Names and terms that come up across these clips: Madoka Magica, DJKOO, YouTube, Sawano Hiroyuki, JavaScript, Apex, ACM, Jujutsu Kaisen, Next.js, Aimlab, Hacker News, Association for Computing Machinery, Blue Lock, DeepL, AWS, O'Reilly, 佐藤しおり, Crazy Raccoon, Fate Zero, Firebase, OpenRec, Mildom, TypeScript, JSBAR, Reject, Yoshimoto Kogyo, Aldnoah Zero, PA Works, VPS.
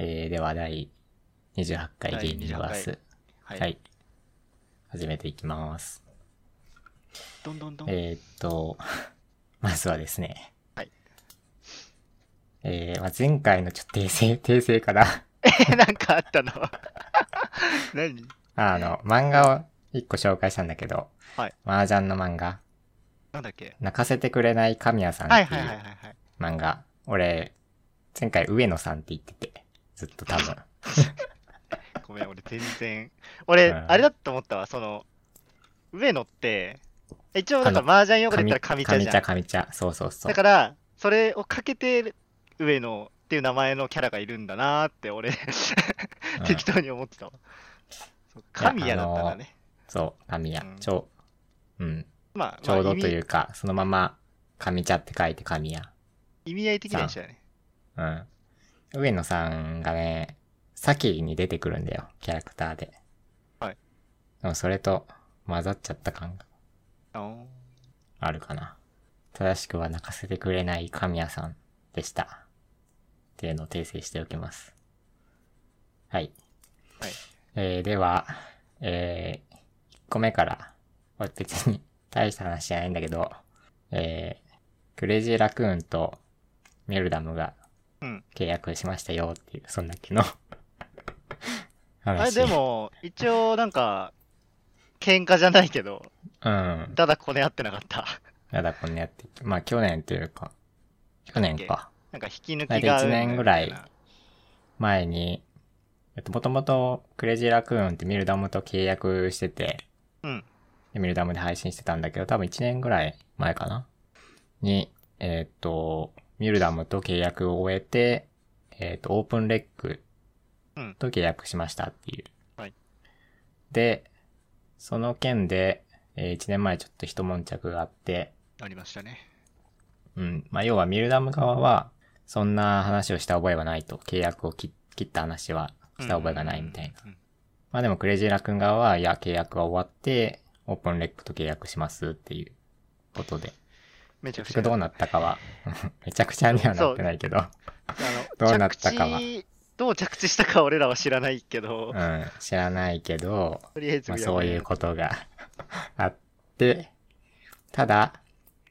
では第28回芸人バース、はい、始めていきます。どんどんどん。まずはですね。はい。前回のちょっと訂正から。なんかあったの？何？漫画を1個紹介したんだけど、はい。麻雀の漫画。なんだっけ？泣かせてくれない神谷さんっていう漫画。俺、前回上野さんって言ってて、ずっと多分。ごめん、俺、あれだと思ったわ、その、上野って、一応、なんか麻雀用語で言ったら上茶じゃん。上茶、そう。だから、それをかけて、上野っていう名前のキャラがいるんだなーって、俺、適当に思ってたわ。神谷だったんだね。そう、神谷。うん、まあ、ちょうどというか、そのまま、上茶って書いて神谷。意味合い的な人だね。うん。上野さんがね、先に出てくるんだよ、キャラクターで。はい。でもそれと混ざっちゃった感があるかな。正しくは泣かせてくれない神谷さんでしたっていうのを訂正しておきます。はい。はい。では、1個目から、別に大した話じゃないんだけど、クレイジーラクーンとメルダムが契約しましたよっていう、そんだけのあれでも一応なんか喧嘩じゃないけど、ただこね合ってなかった。ただこね合って、まあ去年か。なんか引き抜きが1年ぐらい前に、もともとクレイジーラクーンってミルダムと契約してて、でミルダムで配信してたんだけど、多分1年ぐらい前かなにミルダムと契約を終えて、オープンレックと契約しましたっていう。はい。で、その件で、1年前ちょっと一悶着があって。ありましたね。まあ、要はミルダム側は、そんな話をした覚えはないと。契約を切った話はした覚えがないみたいな。まあでもクレイジーラ君側は、いや、契約は終わって、オープンレックと契約しますっていうことで。めちゃくちゃどうなったかはめちゃくちゃにはなってないけどどうなったかはどう着地したか俺らは知らないけど、とりあえず、そういうことがあって、ただ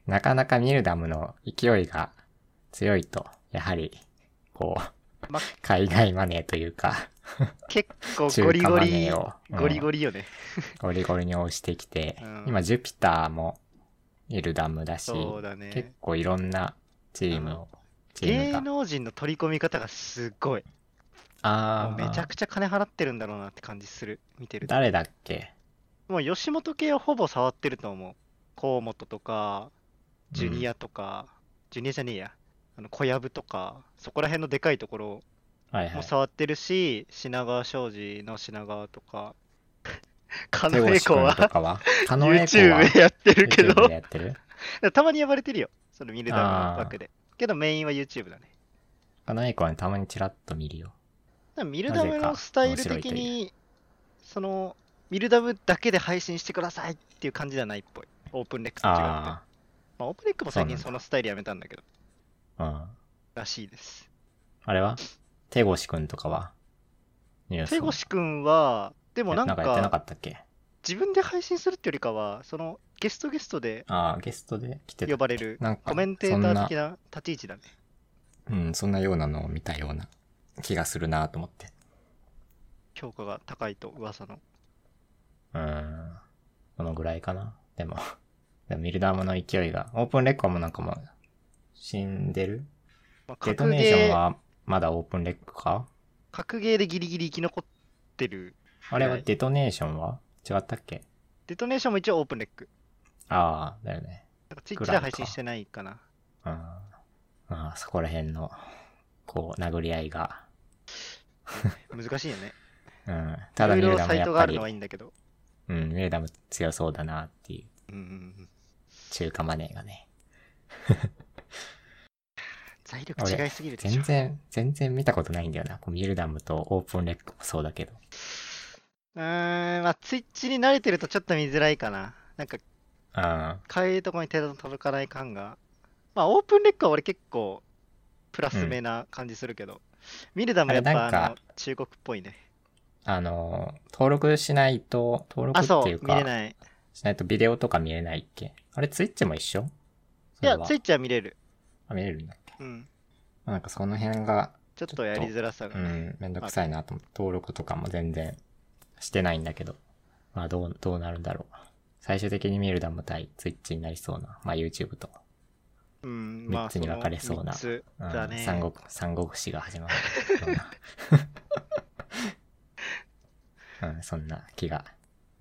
なかなかミルダムの勢いが強いと、やはりこう、海外マネーというか結構ゴリゴリよね、ゴリゴリに押してきて、今ジュピターもミルダムだし、ね、結構いろんなチームが芸能人の取り込み方がすごい。めちゃくちゃ金払ってるんだろうなって感じする。見てる。誰だっけ？もう吉本系をほぼ触ってると思う。河本とかジュニアとか、ジュニアじゃねえや、小籔とか、そこら辺のでかいところも触ってるし、品川庄司の品川とか。カノエコは YouTube でやってるけどたまに呼ばれてるよ、そのミルダムの枠で。けどメインは YouTube だね。カノエコは、ね、たまにチラッと見るよ。ミルダムのスタイル的にそのミルダムだけで配信してくださいっていう感じじゃないっぽい。オープンレックスと違って、まあ、オープンレックも最近そのスタイルやめたんだけど、らしいです。あれは手越くんとかは手越くんはでもなんかやってなかったっけ？自分で配信するってよりかは、そのゲストで来て呼ばれるコメンテーター的な立ち位置だね。そんなようなのを見たような気がするなと思って。評価が高いと噂のこのぐらいかな。でもミルダムの勢いが、オープンレックもなんかもう死んでる、デトネーションはまだオープンレックか格ゲーでギリギリ生き残ってる。あれはデトネーションは違ったっけ？デトネーションも一応オープンレック。だよね。ツイッチでは配信してないかな。そこら辺の、こう、殴り合いが。難しいよね。ただミルダムやっぱり。サイトがあるのはいいんだけど。ミルダム強そうだなっていう。中華マネーがね。財力違いすぎるでしょ。全然見たことないんだよな。ミルダムとオープンレックもそうだけど。まあツイッチに慣れてるとちょっと見づらいかな。なんか、かゆいとこに手の届かない感が。まあオープンレックは俺結構プラス目な感じするけど、ミルダムやっぱ中国っぽいね。登録しないと、登録っていうか、見れないしないとビデオとか見れないっけ。あれツイッチも一緒？いや、ツイッチは見れる。あ、見れるんだっけ。うん。なんかその辺がちょっとやりづらさが、ね、めんどくさいなと思って、登録とかも全然してないんだけど、まあどうなるんだろう。最終的にミルダム対ツイッチになりそうな、まあ YouTube と。うん、まあ、3つに分かれそうな、だね、三国志が始まるような、うん、そんな気が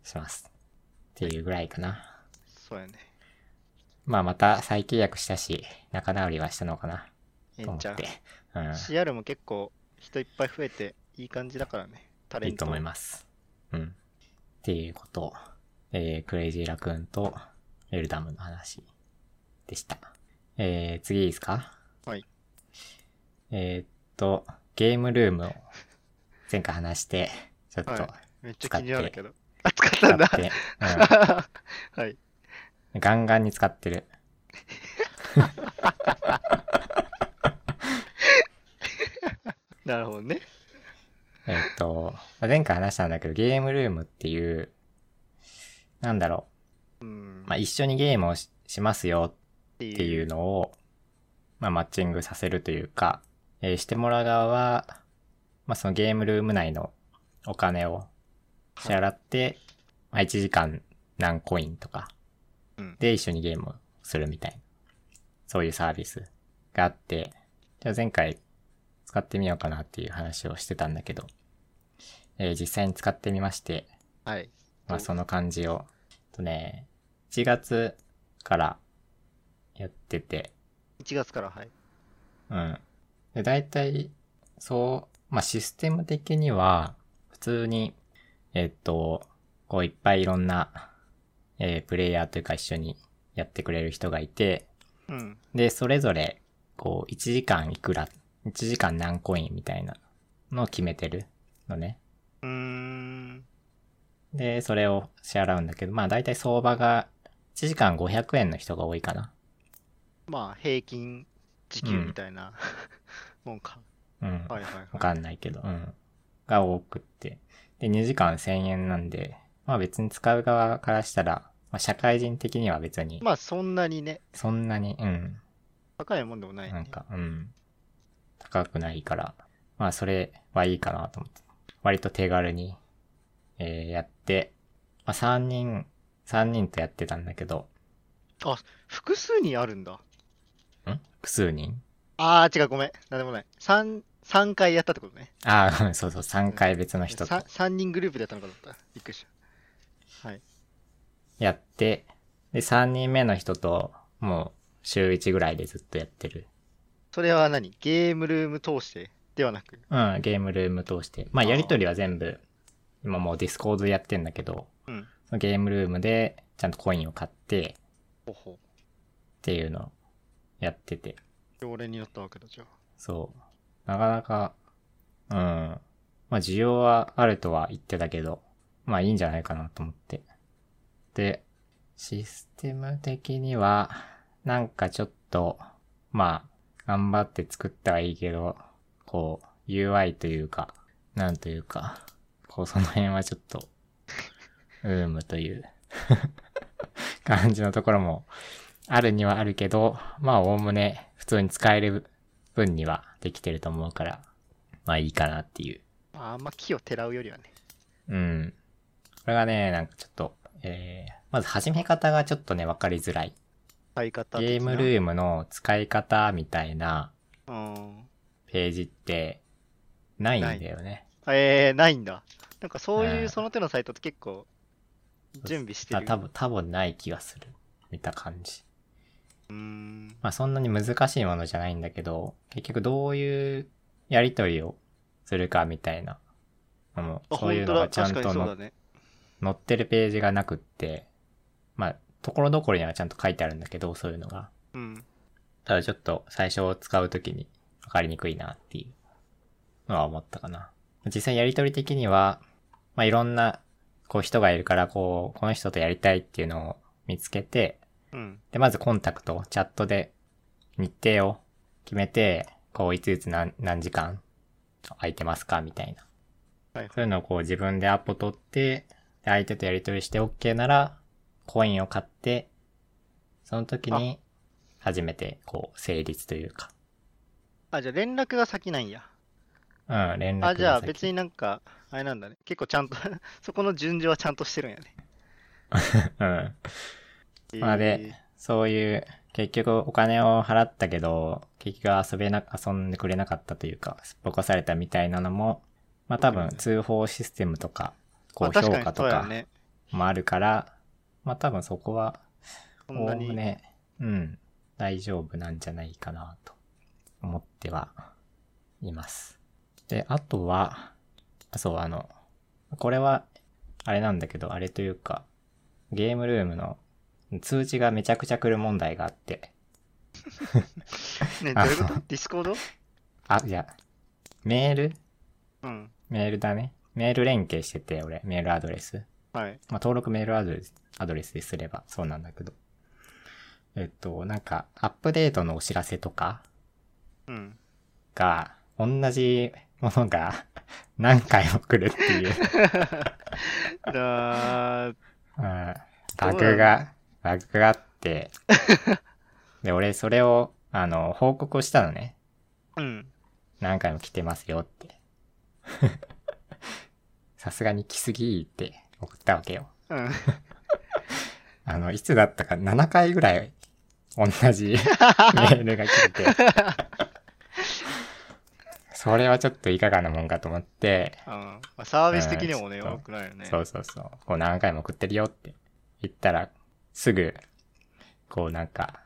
しますっていうぐらいかな。そうやね。まあまた再契約したし仲直りはしたのかなと思って、うん、CR も結構人いっぱい増えていい感じだからね。タレントいいと思います、うん、っていうこと、クレイジーラクーンとエルダムの話でした。次いいですか？はい。ゲームルームを前回話して、ちょっと使って、はい、めっちゃ気になるけど。あ、使ったんだ。うん、はい。ガンガンに使ってる。なるほどね。前回話したんだけど、ゲームルームっていう、なんだろう。まあ、一緒にゲームを しますよっていうのを、まあ、マッチングさせるというか、してもらう側は、まあ、そのゲームルーム内のお金を支払って、はい、まあ、1時間何コインとかで一緒にゲームをするみたいな、そういうサービスがあって、じゃあ前回使ってみようかなっていう話をしてたんだけど、実際に使ってみまして、はい、まあ、その感じを、1月からやってて。1月から、はい。うん。で、大体、そう、まあ、システム的には、普通に、こういっぱいいろんな、プレイヤーというか一緒にやってくれる人がいて、うん。で、それぞれ、こう、1時間いくら、1時間何コインみたいなのを決めてるのね。で、それを支払うんだけど、まあ、大体相場が、1時間500円の人が多いかな。まあ平均時給みたいな、うん、もんか、うん、はいはいはい、わかんないけど、うん、が多くって、で2時間1000円なんで、まあ別に使う側からしたら、まあ、社会人的には別にまあそんなにね、そんなに、うん、高いもんでもない、ね、なんか、うん、高くないから、まあそれはいいかなと思って、割と手軽に、やって、まあ、3人とやってたんだけど、あ、複数人あるんだ。複数人？あー違う、ごめん、なんでもない。3回やったってことね。あーそうそう、3回別の人と、うん、3人グループでやったのかと思った、びっくりした。はい、やって、で3人目の人ともう週1ぐらいでずっとやってる。それは何、ゲームルーム通してではなく、うん、ゲームルーム通して、まあやりとりは全部今もうディスコードでやってんだけど、うん、そのゲームルームでちゃんとコインを買ってっていうのをやってて、常連になったわけだ。じゃあそう、なかなか、うん、まあ需要はあるとは言ってたけど、まあいいんじゃないかなと思って。でシステム的にはなんかちょっとまあ頑張って作ったはいいけど、こう UI というかなんというか、こうその辺はちょっとという感じのところもあるにはあるけど、まあおおむね普通に使える分にはできてると思うから、まあいいかなっていう。あんま木をてらうよりはね。うん、これがね、なんかちょっと、まず始め方がちょっとね分かりづらい。使い方、ゲームルームの使い方みたいなページってないんだよね。ないんだ。なんかそういうその手のサイトって結構準備してる、多分ない気がする、見た感じ。まあそんなに難しいものじゃないんだけど、結局どういうやり取りをするかみたいな、そういうのがちゃんと載ってるページがなくって、まあところどころにはちゃんと書いてあるんだけど、そういうのが、うん、ただちょっと最初使うときに分かりにくいなっていうのは思ったかな。実際やり取り的には、まあいろんなこう人がいるから、こうこの人とやりたいっていうのを見つけて、うん、でまずコンタクト、チャットで日程を決めて、こういつ何時間空いてますかみたいな、はい、そういうのをこう自分でアポ取って相手とやり取りして OK ならコインを買って、その時に初めてこう成立というか。あ、じゃあ連絡が先なんや。うん、連絡が先。あ、じゃあ別になんかあれなんだね、結構ちゃんとそこの順序はちゃんとしてるんやね。うん。まあ、でそういう結局お金を払ったけど結局遊んでくれなかったというかすっぽかされたみたいなのも、まあ多分通報システムとかこう評価とかもあるから、まあ多分そこはそんなにね、うん、大丈夫なんじゃないかなと思ってはいます。で、あとはそうこれはあれなんだけど、あれというかゲームルームの通知がめちゃくちゃ来る問題があってね、どういうこと？ディスコード？あ、いやメール？うん。メールだね。メール連携してて、俺メールアドレス。はい。まあ、登録メールアドレスですればそうなんだけど。なんかアップデートのお知らせとかが、うん、同じものが何回も来るっていうだー。うん。バグがあってで俺それを報告をしたのね、うん、何回も来てますよってさすがに来すぎって送ったわけよ、うん、いつだったか7回ぐらい同じメールが来てそれはちょっといかがなもんかと思って、うん、サービス的にもね、多くないよね。そうそうそう、こう何回も送ってるよって言ったらすぐこうなんか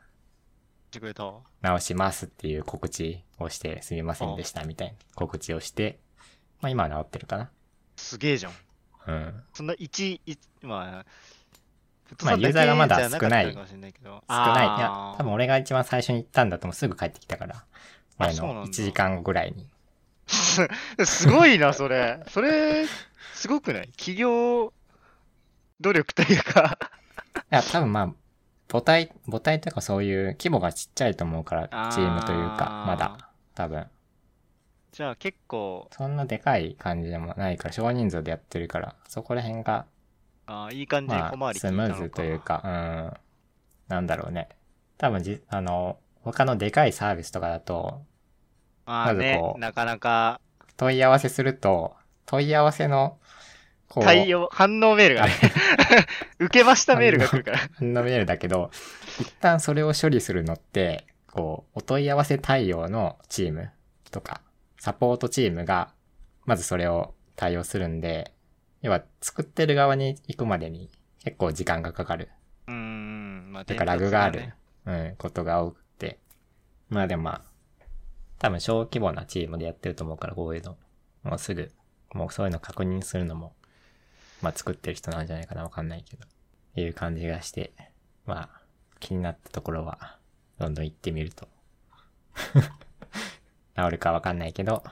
直しますっていう告知をして、すみませんでしたみたいな告知をして、まあ今は直ってるかな。すげえじゃん。うん、そんなまあユーザーがまだ少ないいや多分俺が一番最初に行ったんだともすぐ帰ってきたから、前の1時間後ぐらいにすごいなそれすごくない？企業努力というか。いや、多分まあ、母体というかそういう規模がちっちゃいと思うから、チームというか、まだ、多分。じゃあ結構。そんなでかい感じでもないから、少人数でやってるから、そこら辺が、いい感じに小回り効いたのか、まあ、スムーズというか、うん、なんだろうね。多分他のでかいサービスとかだと、まずこう、なかなか。問い合わせすると、問い合わせの、対応、反応メールが、受けましたメールが来るから。反応メールだけど、一旦それを処理するのって、こう、お問い合わせ対応のチームとか、サポートチームが、まずそれを対応するんで、要は作ってる側に行くまでに結構時間がかかる。まあ、だからラグがある、うん、ことが多くて。まあでもまあ、多分小規模なチームでやってると思うから、こういうの。もうすぐ、もうそういうの確認するのも、まあ作ってる人なんじゃないかな、わかんないけどいう感じがして、まあ気になったところはどんどん行ってみると治るかわかんないけど、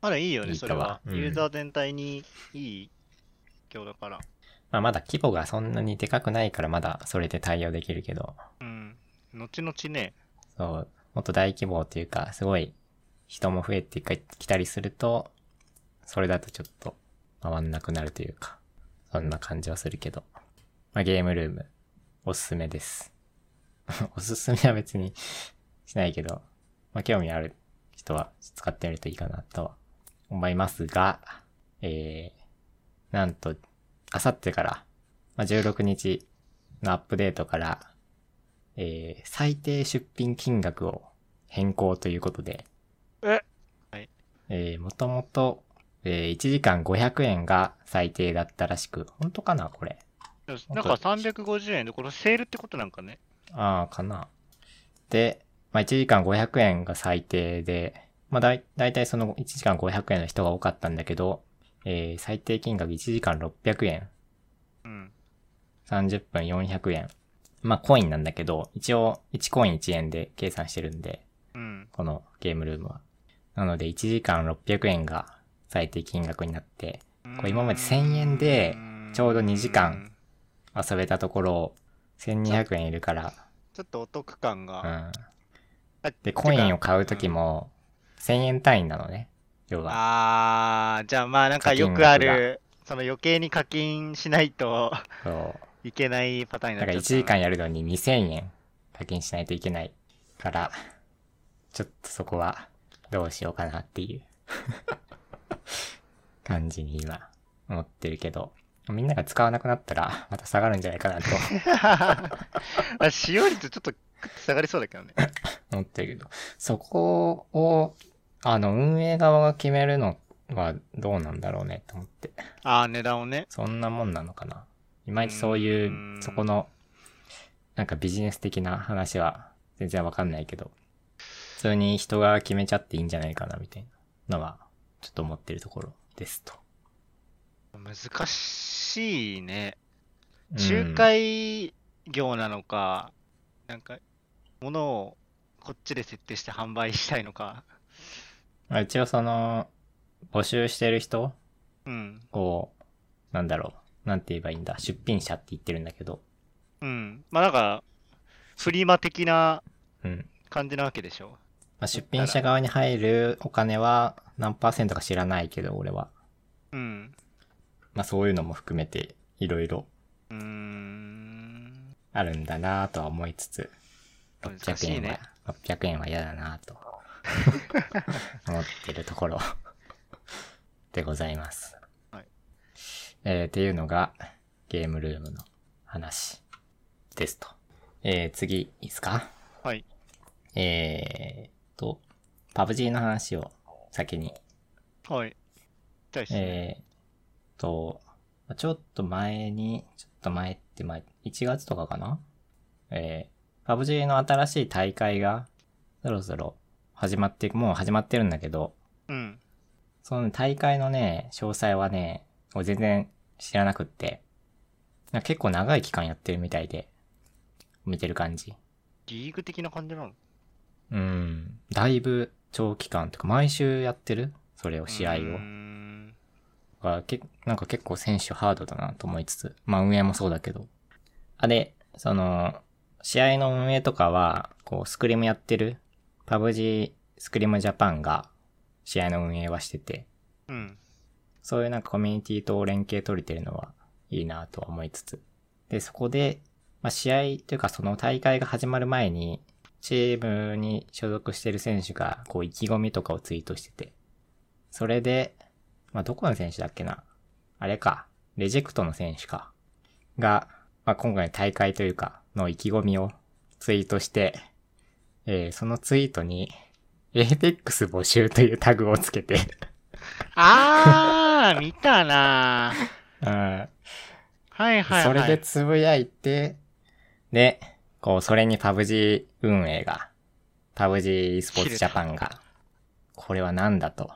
まだいいよね、それは、うん、ユーザー全体にいい影響だから、まあまだ規模がそんなにでかくないからまだそれで対応できるけど、うん、後々ね、そうもっと大規模というかすごい人も増えてきたりするとそれだとちょっと回んなくなるというか。そんな感じはするけど、まあ、ゲームルームおすすめですおすすめは別にしないけど、まあ、興味ある人は使ってみるといいかなとは思いますが、なんとあさってから、まあ、16日のアップデートから、最低出品金額を変更ということで、もともと1時間500円が最低だったらしく、本当かなこれ。なんか350円で、これセールってことなんかね。ああ、かな。で、まあ1時間500円が最低で、まあだいたいその1時間500円の人が多かったんだけど、最低金額1時間600円。うん。30分400円。まあコインなんだけど、一応1コイン1円で計算してるんで、うん、このゲームルームは。なので1時間600円が、最低金額になって、これ今まで1000円でちょうど2時間遊べたところ1200円いるから、ちょっとお得感が、うん、でコインを買うときも1000円単位なのね、ような。ああ、じゃあまあなんかよくある、その余計に課金しないといけないパターンになっちゃった。だから1時間やるのに2000円課金しないといけないから、ちょっとそこはどうしようかなっていう感じに今思ってるけど、みんなが使わなくなったらまた下がるんじゃないかなと。使用率ちょっと下がりそうだけどね。思ってるけど、そこを運営側が決めるのはどうなんだろうねと思って。ああ、値段をね。そんなもんなのかな。いまいちそういうそこのなんかビジネス的な話は全然わかんないけど、普通に人が決めちゃっていいんじゃないかなみたいなのはちょっと思ってるところですと。難しいね。仲介業なのか、なんか物をこっちで設定して販売したいのか。一応その募集してる人を、なんだろう、なんて言えばいいんだ、出品者って言ってるんだけど、うん、まあなんかフリマ的な感じなわけでしょ。うん、まあ、出品者側に入るお金は何%か知らないけど俺は。うん。まあそういうのも含めていろいろあるんだなぁとは思いつつ、600円は、ね、600円は嫌だなぁと思ってるところでございます。はい、っていうのがゲームルームの話ですと。次いいですか？はい。PUBG の話を先に。はい。じゃあですね。ちょっと前って、まあ、1月とかかな？PUBG の新しい大会が、そろそろもう始まってるんだけど、うん。その大会のね、詳細はね、全然知らなくって、結構長い期間やってるみたいで、見てる感じ。リーグ的な感じなの？うん。だいぶ長期間とか、毎週やってる？それを、試合を。なんか結構選手ハードだなと思いつつ、まあ運営もそうだけど。で、その、試合の運営とかは、スクリームやってる、PUBG スクリームジャパンが試合の運営はしてて、うん。そういうなんかコミュニティと連携取れてるのはいいなとは思いつつ。で、そこで、まあ試合というかその大会が始まる前に、チームに所属してる選手が、意気込みとかをツイートしてて、それで、まあ、どこの選手だっけな？あれか。レジェクトの選手か。が、まあ、今回の大会というか、の意気込みをツイートして、そのツイートに、Apex 募集というタグをつけて。あー、見たなー。うん。はいはいはい。それでつぶやいて、で、それに PUBG 運営が、PUBG eSports Japan が、これはなんだと。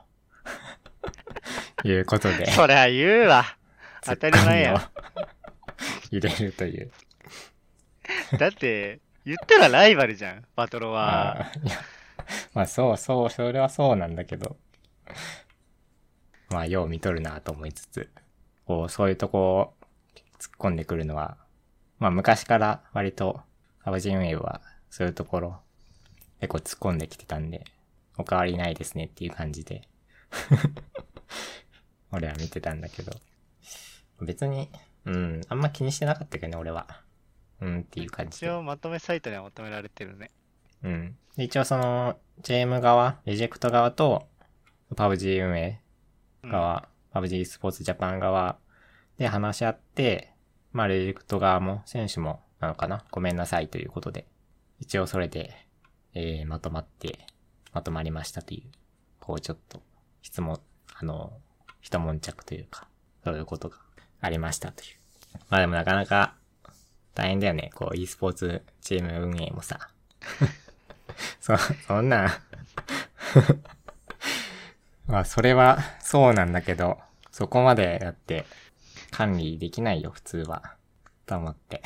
いうことで。そりゃ言うわ。当たり前や。入れるという。だって、言ったらライバルじゃん、バトロは。まあそう、それはそうなんだけど。まあ、よう見とるなと思いつつ、そういうとこを突っ込んでくるのは、まあ昔から割と、PUBG運営はそういうところ、結構突っ込んできてたんで、お変わりないですねっていう感じで。俺は見てたんだけど、別に、うん、あんま気にしてなかったけどね、俺は。うんっていう感じで。一応まとめサイトにはまとめられてるね。うん。で一応その、JM 側、レジェクト側と、PUBG 運営側、PUBG スポーツジャパン側で話し合って、まあレジェクト側も選手もなのかな、ごめんなさいということで、一応それで、まとまりましたという、ちょっと、質問、一悶着というか、そういうことがありましたという。まあでもなかなか大変だよね。e スポーツチーム運営もさ。そんなん。まあそれはそうなんだけど、そこまでだって管理できないよ、普通は。と思って。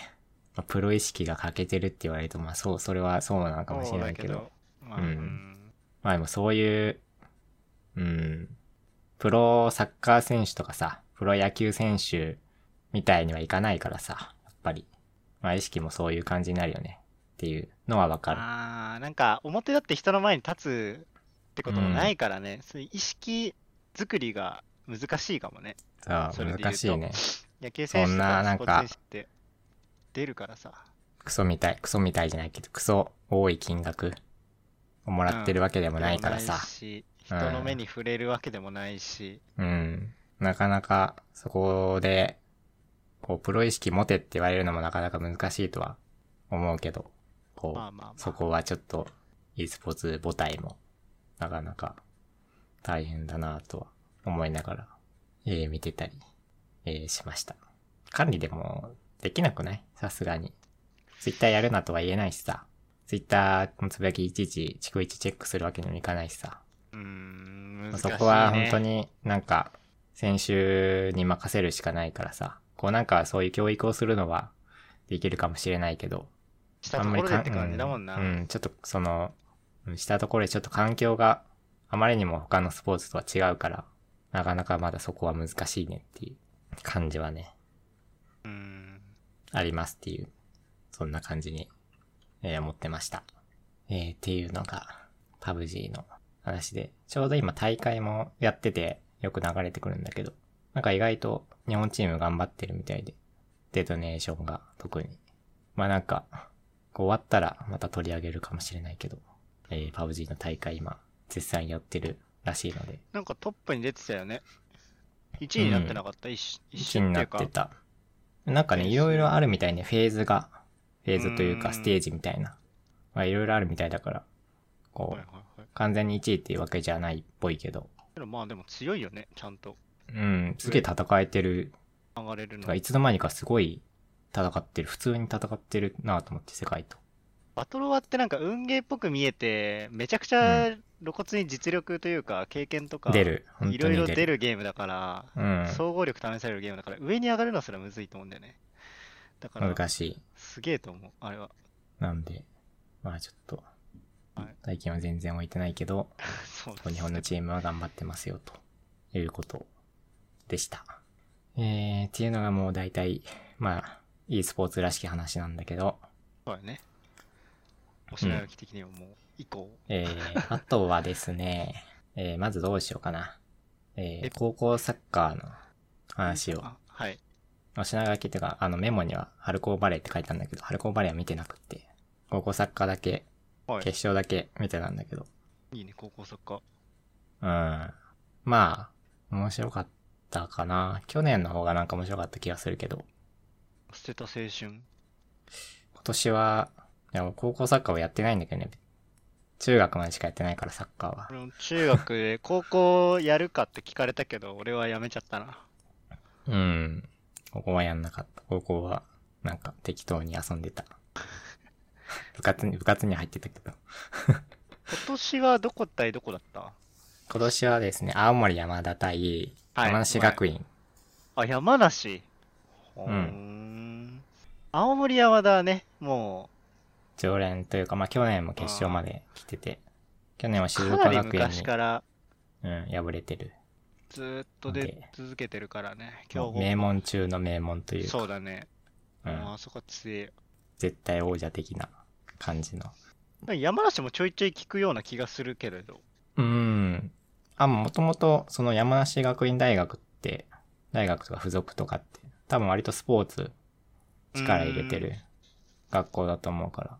まあ、プロ意識が欠けてるって言われると、まあそれはそうなのかもしれないけど。うん。まあでもそういう、うん。プロサッカー選手とかさ、プロ野球選手みたいにはいかないからさ、やっぱり。まあ意識もそういう感じになるよねっていうのはわかる。ああ、なんか表だって人の前に立つってこともないからね、うん、そういう意識作りが難しいかもね。ああ、難しいね。野球選手とかスポーツ選手って出るからさ。クソみたいじゃないけど、クソ多い金額をもらってるわけでもないからさ、うん、し人の目に触れるわけでもないし、うん、うん、なかなかそこでこうプロ意識持てって言われるのもなかなか難しいとは思うけど、こう、まあまあまあ、そこはちょっと e スポーツ母体もなかなか大変だなとは思いながら、見てたり、しました。管理でもできなくない？さすがにツイッターやるなとは言えないしさ、ツイッターのつぶやきいちいち逐一チェックするわけにもいかないしさ、難しいね。そこは本当になんか選手に任せるしかないからさ、こうなんかそういう教育をするのはできるかもしれないけど、したところでって感じだもんな。うん、ちょっとそのしたところでちょっと環境があまりにも他のスポーツとは違うから、なかなかまだそこは難しいねっていう感じはね、ありますっていう、そんな感じに、思ってました、っていうのがPUBGの話で、ちょうど今大会もやっててよく流れてくるんだけど、なんか意外と日本チーム頑張ってるみたいで、デトネーションが特に、まあなんか終わったらまた取り上げるかもしれないけど、PUBGの大会今絶賛やってるらしいので、なんかトップに出てたよね。1位になってなかった？ 1位になってた。なんかね、いろいろあるみたいね、フェーズというかステージみたいな、まあいろいろあるみたいだから、こう、はいはいはい、完全に1位っていうわけじゃないっぽいけど、まあでも強いよね、ちゃんと。うん、すげえ戦えてる。上れるの。いつの間にかすごい戦ってる、普通に戦ってるなと思って、世界と。バトロワってなんか運ゲーっぽく見えて、めちゃくちゃ露骨に実力というか経験とかいろいろ出るゲームだから、うん、総合力試されるゲームだから、上に上がるのすらむずいと思うんだよね。だから難しい。すげえと思う、あれは。なんでまあちょっと、はい、最近は全然置いてないけど日本のチームは頑張ってますよということでした。っていうのがもう大体まあ e スポーツらしき話なんだけど、そうだね。おしなべき的にはもう以降、あとはですね、まずどうしようかな、高校サッカーの話を、はい、おしながきというか、あのメモには春高バレーって書いたんだけど、春高バレーは見てなくて、高校サッカーだけ、はい、決勝だけ見てたんだけど、いいね、高校サッカー。うん、まあ面白かったかな。去年の方がなんか面白かった気がするけど、捨てた青春。今年は、いや、高校サッカーはやってないんだけどね。中学までしかやってないから、サッカーは。中学で高校やるかって聞かれたけど、俺はやめちゃったな。うん。高校はやんなかった。高校は、なんか適当に遊んでた。部活に入ってたけど。今年はどこ対どこだった？今年はですね、青森山田対山梨学院。はい、あ、山梨。うん。青森山田はね、もう、常連というか、まあ去年も決勝まで来てて、去年は静岡学園に、かなり昔から、敗れてる。ずーっと出続けてるからね、強豪。名門中の名門というか。そうだね。うん、あそこ強い。絶対王者的な感じの。山梨もちょいちょい聞くような気がするけれど。あ、もともとその山梨学院大学って、大学とか付属とかって、多分割とスポーツ力入れてる学校だと思うから。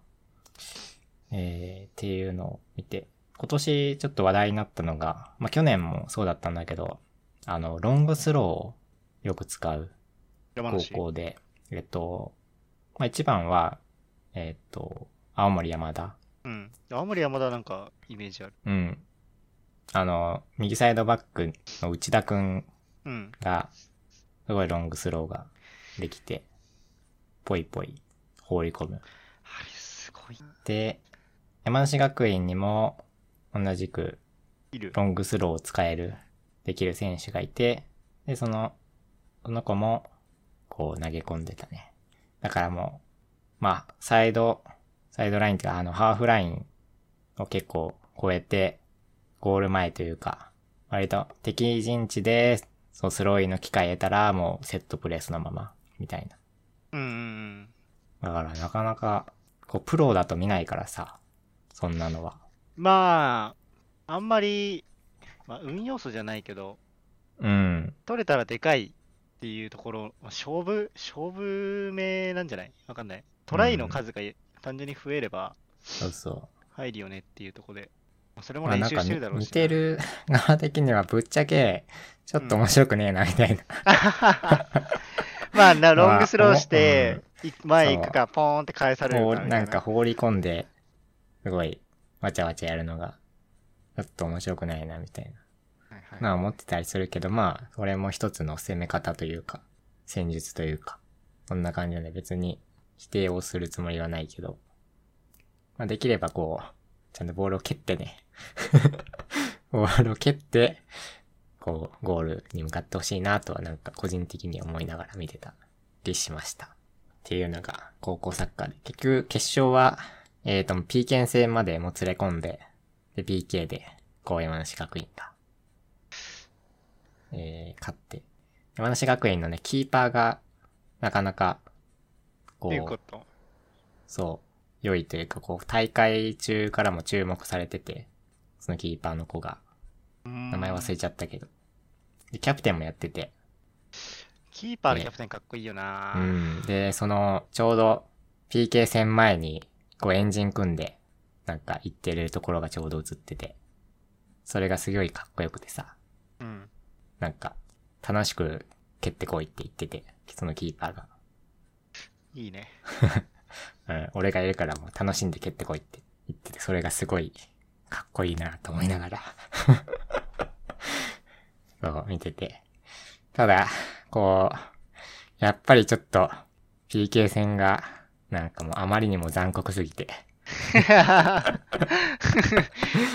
っていうのを見て、今年ちょっと話題になったのが、まあ、去年もそうだったんだけど、ロングスローをよく使う高校で、まあ、一番は、青森山田。うん。青森山田なんかイメージある。うん。右サイドバックの内田くんが、すごいロングスローができて、ぽいぽい放り込む。あれすごい。で、山梨学院にも同じくロングスローを使える、できる選手がいて、で、その子もこう投げ込んでたね。だからもう、まあ、サイドラインというか、ハーフラインを結構超えて、ゴール前というか、割と敵陣地で、そうスローインの機会得たら、もうセットプレーそのまま、みたいな。だからなかなかこうプロだと見ないからさ、そんなのは。まああんまり、まあ、運要素じゃないけど、うん、取れたらでかいっていうところ、勝負目なんじゃない？わかんない。トライの数が単純に増えれば、入るよねっていうところで、まあ、それも練習してるだろうし、ね。まあ、なんか似てる側的にはぶっちゃけ、ちょっと面白くねえなみたいな。まあ、ロングスローして、前行くか、ポーンって返されるか。なんか放り込んで、すごい、わちゃわちゃやるのが、ちょっと面白くないな、みたいな。はいはい、まあ、思ってたりするけど、まあ、それも一つの攻め方というか、戦術というか、そんな感じなので、別に否定をするつもりはないけど、まあ、できればこう、ちゃんとボールを蹴ってね、ボールを蹴って、こう、ゴールに向かってほしいなとは、なんか個人的に思いながら見てたりしました。っていうのが高校サッカーで、結局決勝はPK 戦までもつれ込んで、で PK で山梨学院が勝って、山梨学院のねキーパーがなかなかこうそう良いというか、こう大会中からも注目されてて、そのキーパーの子が名前忘れちゃったけど、でキャプテンもやってて。キーパーのキャプテンかっこいいよな、うん。で、その、ちょうど PK 戦前に、こうエンジン組んで、なんか行ってるところがちょうど映ってて、それがすごいかっこよくてさ、うん、なんか、楽しく蹴ってこいって言ってて、そのキーパーが。いいね。うん、俺がいるからもう楽しんで蹴ってこいって言ってて、それがすごいかっこいいなと思いながら、そう、見てて。ただ、こう、やっぱりちょっと、PK 戦が、なんかもうあまりにも残酷すぎて。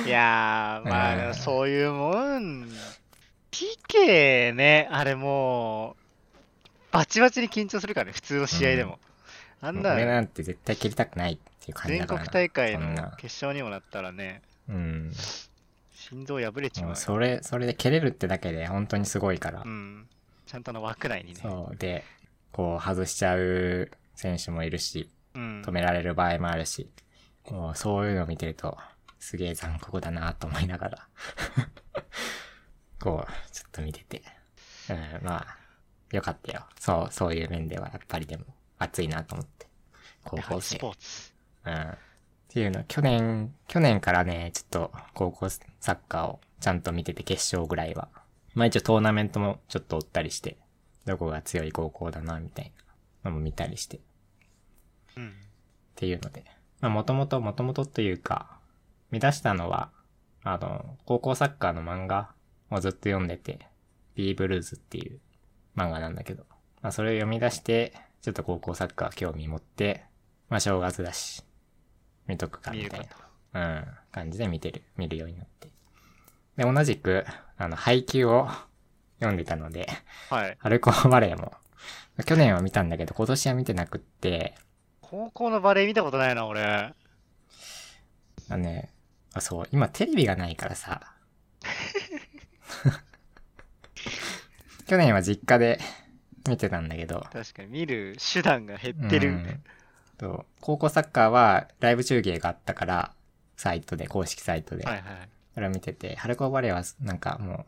いやー、まあ、でもそういうもん。PK ね、あれもう、バチバチに緊張するからね、普通の試合でも。うん、あんな。俺なんて絶対蹴りたくないっていう感じだからな。全国大会の決勝にもなったらね。うん。心臓破れちまう。それで蹴れるってだけで本当にすごいから。うん。ちゃんとの枠内にね。そうで、こう外しちゃう選手もいるし、うん、止められる場合もあるし、もうそういうのを見てるとすげえ残酷だなと思いながら、こうちょっと見てて、うん、まあ良かったよ。そういう面ではやっぱりでも熱いなと思って。高校生。スポーツ。うん。っていうの去年からね、ちょっと高校サッカーをちゃんと見てて、決勝ぐらいは。まあ一応トーナメントもちょっと追ったりして、どこが強い高校だなみたいなのも見たりして、うん、っていうので、まあもともとというか、見出したのは高校サッカーの漫画をずっと読んでて、Bブルーズっていう漫画なんだけど、まあそれを読み出して、ちょっと高校サッカー興味持って、まあ正月だし見とくかみたいな、うん、感じで見るようになって。で、同じく、配給を読んでたので、はい。春高バレーも。去年は見たんだけど、今年は見てなくって。高校のバレー見たことないな、俺。そう、今テレビがないからさ。去年は実家で見てたんだけど。確かに、見る手段が減ってる。うん。そう。高校サッカーはライブ中継があったから、公式サイトで。はいはい。それを見てて、春高バレーはなんかも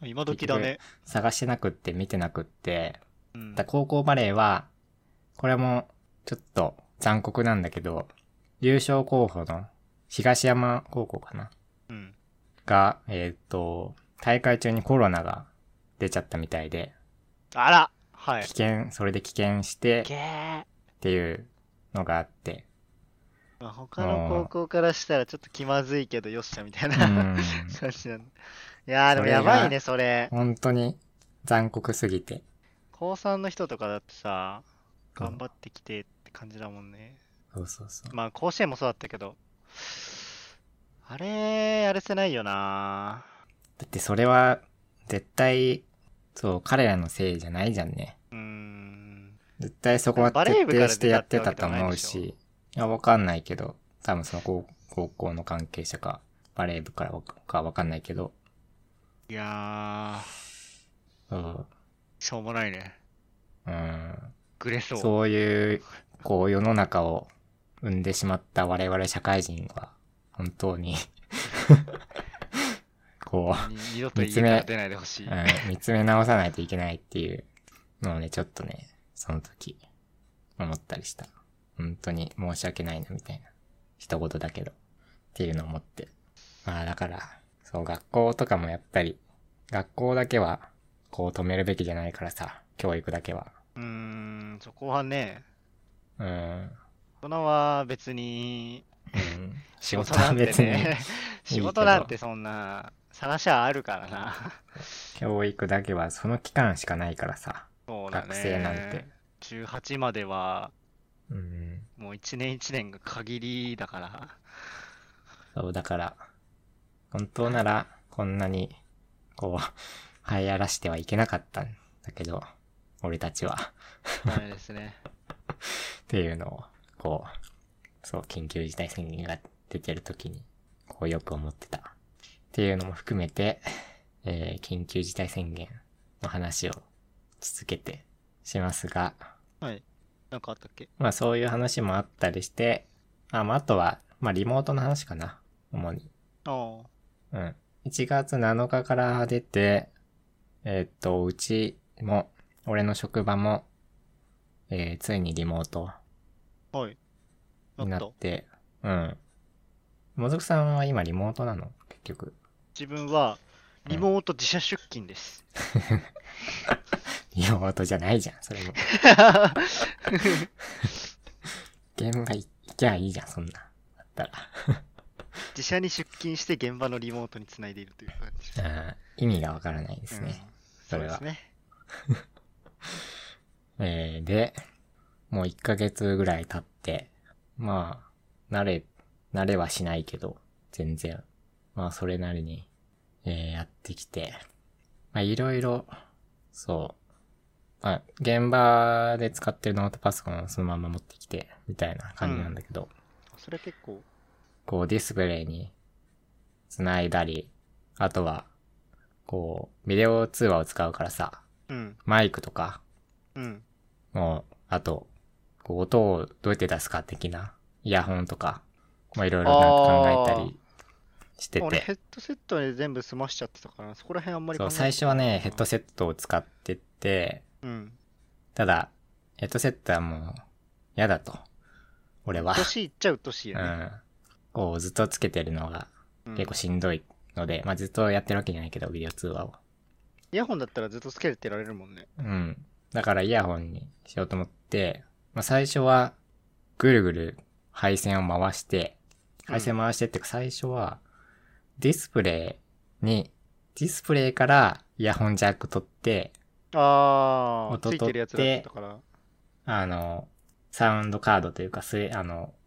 う今時だね、探してなくって見てなくって、うん、高校バレーはこれもちょっと残酷なんだけど、優勝候補の東山高校かな、うん、が大会中にコロナが出ちゃったみたいで、あら、はい、それで棄権してっていうのがあって、まあ、他の高校からしたらちょっと気まずいけどよっしゃみたいな感じなの。いやーでもやばいね、それ。本当に残酷すぎて。高3の人とかだってさ、頑張ってきてって感じだもんね。そうそうそう。まあ甲子園もそうだったけど、あれやれせないよな。だってそれは絶対そう彼らのせいじゃないじゃんね。絶対そこは徹底してやってたと思うし。いや、わかんないけど、多分その高校の関係者か、バレー部からかわかんないけど。いやー、うん。しょうもないね。グレそう。そういう、こう世の中を生んでしまった我々社会人は、本当にこう二度と家から出ないでほしい、うん、見つめ直さないといけないっていうのをね、ちょっとね、その時思ったりした。本当に申し訳ないなみたいな、一言だけどっていうのを思って、まあだからそう、学校とかもやっぱり学校だけはこう止めるべきじゃないからさ、教育だけは。そこはね、大人は別に、仕事なんてね仕事なんてそんな探しはあるからな。教育だけはその期間しかないからさ、そうだね、学生なんて18までは、もう1年1年が限りだから。そうだから、本当ならこんなにこう流行らしてはいけなかったんだけど、俺たちはダメですねっていうのをこう、そう、緊急事態宣言が出てる時にこうよく思ってたっていうのも含めて、緊急事態宣言の話を続けてしますが、はい、なんかあったっけ。まあそういう話もあったりして、まああとはまあリモートの話かな、主に。うん、1月7日から出て、うちも俺の職場も、ついにリモートになって、うん。もずくさんは今リモートなの？結局。自分はリモート自社出勤です。リモートじゃないじゃん、それも。現場行きゃいいじゃん、そんな。だったら。自社に出勤して現場のリモートにつないでいるという感じ。意味がわからないですね。それは。そうですね。で、もう1ヶ月ぐらい経って、まあ、慣れはしないけど、全然、まあそれなりに、やってきて、まあいろいろ、そう、まあ現場で使ってるノートパソコンをそのまま持ってきて、みたいな感じなんだけど、それ結構、こうディスプレイに繋いだり、あとは、こう、ビデオ通話を使うからさ、マイクとか、もう、あと、音をどうやって出すか的なイヤホンとか、まあいろいろなんか考えたりしてて。俺ヘッドセットで全部済ましちゃってたから、そこら辺あんまり考えてなかった。そう、最初はね、ヘッドセットを使ってて、ただヘッドセットはもう嫌だと、俺は。年いっちゃう年やね。こうずっとつけてるのが結構しんどいので、まあずっとやってるわけじゃないけど、ビデオ通話を。イヤホンだったらずっとつけてられるもんね。だからイヤホンにしようと思って。まあ、最初はぐるぐる配線回してってか、最初はディスプレイからイヤホンジャック取って、音取って、サウンドカードというか、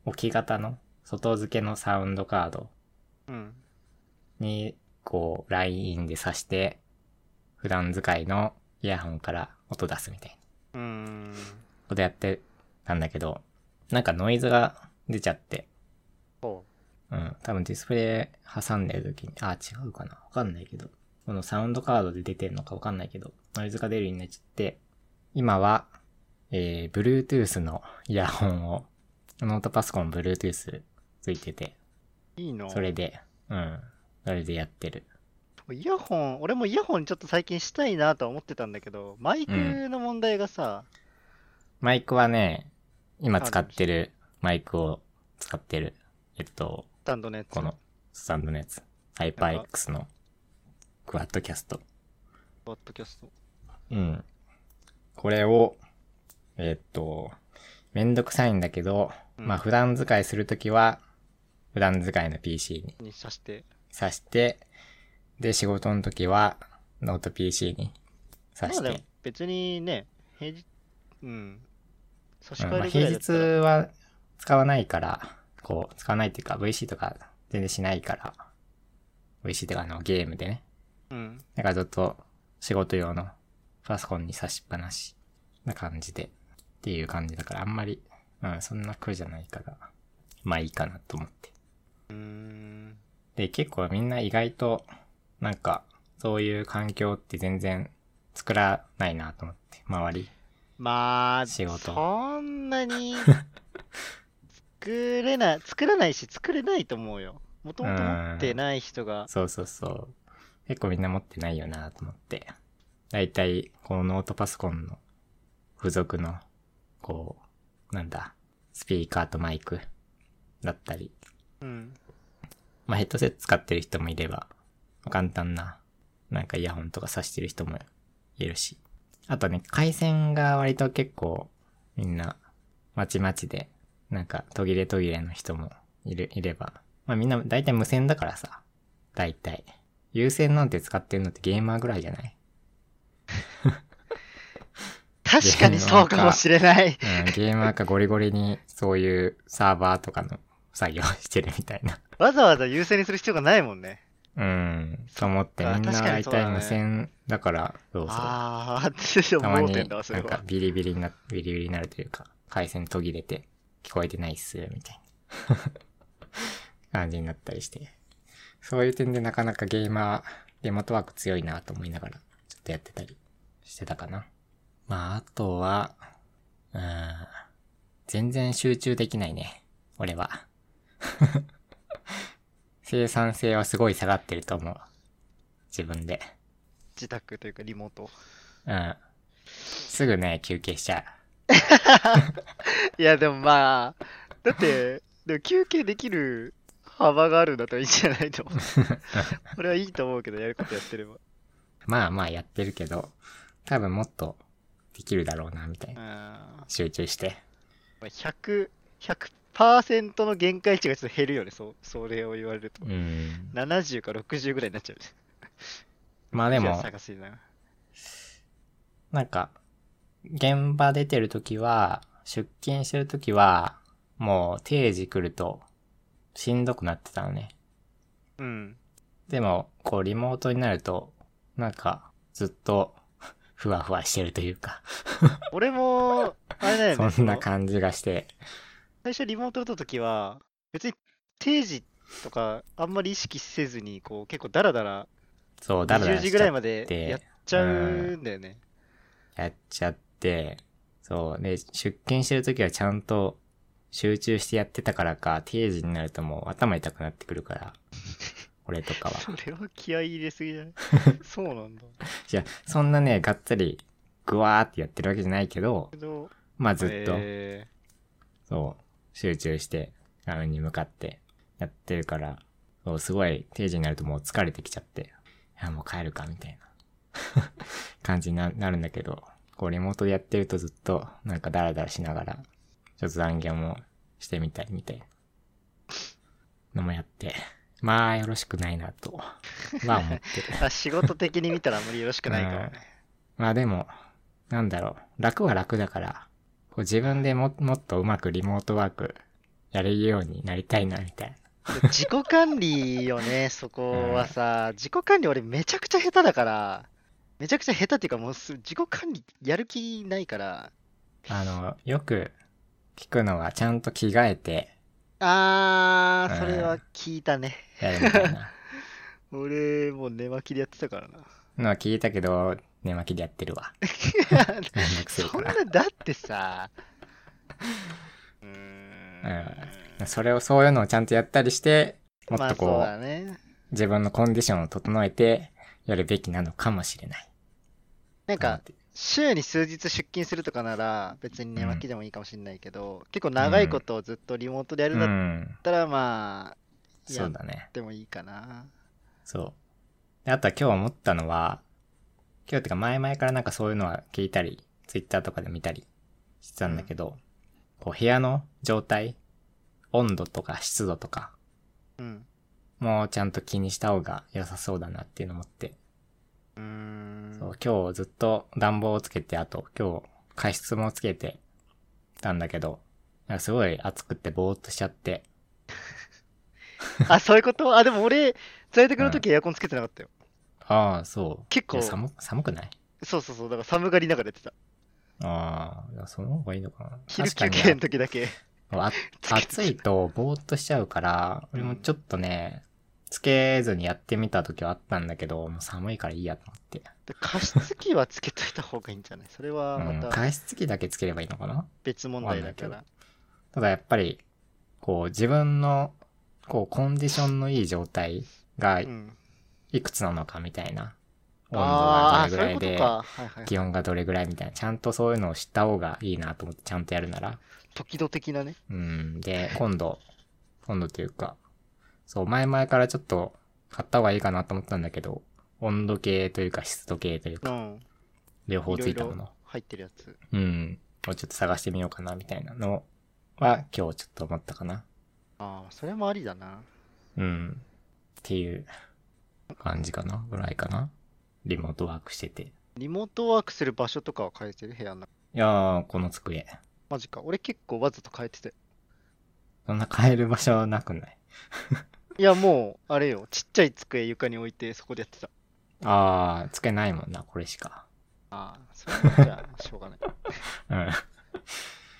置き型の外付けのサウンドカードにこうラインで挿して、普段使いのイヤホンから音出すみたいな、ここでやってなんだけど、なんかノイズが出ちゃって。多分ディスプレイ挟んでる時に、違うかな、わかんないけど、このサウンドカードで出てるのかわかんないけど、ノイズが出るようになっちゃって、今は、Bluetooth のイヤホンを、ノートパソコン Bluetooth ついてて、いいの？それでやってる。イヤホン、俺もイヤホンちょっと最近したいなとは思ってたんだけど、マイクの問題がさ、マイクはね、今使ってるマイクを使ってる。スタンドのやつ。このスタンドのやつ。Apex のクワッドキャスト。これを、めんどくさいんだけど、まあ普段使いするときは、普段使いの PC に挿して、で仕事のときは、ノート PC に挿して。まあ別にね、平日、平日は使わないから、こう、使わないっていうか、VC とか全然しないから、VC とかゲームでね。だからずっと仕事用のパソコンに差しっぱなしな感じで、っていう感じだから、あんまり、そんな苦じゃないから、まあいいかなと思って。で、結構みんな意外と、なんか、そういう環境って全然作らないなと思って、周り。まあ、そんなに作らないし、作れないと思うよ。もともと持ってない人が。そうそうそう。結構みんな持ってないよなと思って。だいたい、このノートパソコンの付属の、こう、なんだ、スピーカーとマイクだったり。うん。まあヘッドセット使ってる人もいれば、簡単な、なんかイヤホンとか挿してる人もいるし。あとね、回線が割と結構、みんな、まちまちで、なんか途切れの人もいれば。まあみんな大体無線だからさ。大体。有線なんて使ってるのってゲーマーぐらいじゃない？確かにそうかもしれない。ゲーマーかゴリゴリにそういうサーバーとかの作業してるみたいな。わざわざ有線にする必要がないもんね。うん。と思ってみんな大体無線だからどうぞ。ああ、たまになんかビリビリになるというか回線途切れて。聞こえてないっすよみたいな感じになったりして、そういう点でなかなかゲーマーリモートワーク強いなと思いながらちょっとやってたりしてたかな。まああとは全然集中できないね俺は生産性はすごい下がってると思う自分で。自宅というかリモート、うん、すぐね休憩しちゃういやでもまあだってでも休憩できる幅があるんだったらいいんじゃないと思うこれはいいと思うけど、やることやってればまあまあやってるけど多分もっとできるだろうなみたいな、集中して 100% の限界値がちょっと減るよね。それを言われると70か60ぐらいになっちゃうまあでもなんか現場出てるときは、出勤してるときは、もう定時来ると、しんどくなってたのね。うん。でも、こう、リモートになると、なんか、ずっと、ふわふわしてるというか。俺も、あれだよね。そんな感じがして。最初リモート打ったときは、別に定時とか、あんまり意識せずに、こう、結構ダラダラ、そう、ダラダラ。10時ぐらいまでやっちゃうんだよね。やっちゃって、で、そう、で、出勤してるときはちゃんと集中してやってたからか、定時になるともう頭痛くなってくるから、俺とかは。それは気合い入れすぎじゃない？そうなんだ。いや、そんなね、がっつり、ぐわーってやってるわけじゃないけど、まあずっと、そう、集中して、画面に向かってやってるから、そう、すごい定時になるともう疲れてきちゃって、いや、もう帰るか、みたいな感じになるんだけど、リモートでやってるとずっとなんかダラダラしながらちょっと残業もしてみたりみたいなのもやって、まあよろしくないなとは思ってる仕事的に見たらあんまりよろしくないからねまあでもなんだろう、楽は楽だからこう自分でもっとうまくリモートワークやれるようになりたいなみたいな自己管理よねそこはさ、自己管理俺めちゃくちゃ下手だから、めちゃくちゃ下手っていうかもう自己管理やる気ないから、よく聞くのはちゃんと着替えて、あー、うん、それは聞いたねやるみたいな俺もう寝巻きでやってたからなのは聞いたけど寝巻きでやってるわそんなだってさそれをそういうのをちゃんとやったりしてもっとこう、まあそうだね、自分のコンディションを整えてやるべきなのかもしれない。なんか週に数日出勤するとかなら別に寝巻きでもいいかもしれないけど、うん、結構長いことをずっとリモートでやるんだったらまあやってもいいかな。そうだね。そうで、あとは今日思ったのは、今日ってか前々からなんかそういうのは聞いたりツイッターとかで見たりしてたんだけど、うん、こう部屋の状態、温度とか湿度とか、うん、もうちゃんと気にした方が良さそうだなっていうのを思って、そう今日ずっと暖房をつけて、あと今日加湿もつけてたんだけど、なんかすごい暑くてぼーっとしちゃってあ、そういうこと。あ、でも俺在宅の時エアコンつけてなかったよ、うん、ああそう、結構寒くない？そうだから寒がりながらやってた。ああ、その方がいいのかな。昼休憩の時だけ暑いとぼーっとしちゃうから俺もちょっとね、うん、つけずにやってみた時はあったんだけど、もう寒いからいいやと思って。加湿器はつけといた方がいいんじゃない？それはまた、うん、加湿器だけつければいいのかな、別問題だから。ただやっぱりこう自分のこうコンディションのいい状態がいくつなのかみたいな、温度がどれぐらいで、気温がどれぐらいみたいな、ちゃんとそういうのを知った方がいいなと思ってちゃんとやるなら。時度的なね。うん。で、今度というか、そう、前々からちょっと買った方がいいかなと思ったんだけど、温度計というか湿度計というか、うん、両方ついたもの。入ってるやつ。うん。をちょっと探してみようかなみたいなのは、今日ちょっと思ったかな。ああ、それもありだな。うん。っていう感じかなぐらいかな。リモートワークしてて。リモートワークする場所とかは変えてる部屋の中。いやー、この机。マジか。俺結構わざと変えてて。そんな変える場所はなくない？いや、もう、あれよ。ちっちゃい机床に置いて、そこでやってた。あー、机ないもんな、これしか。あー、それじゃあ、しょうがない。うん。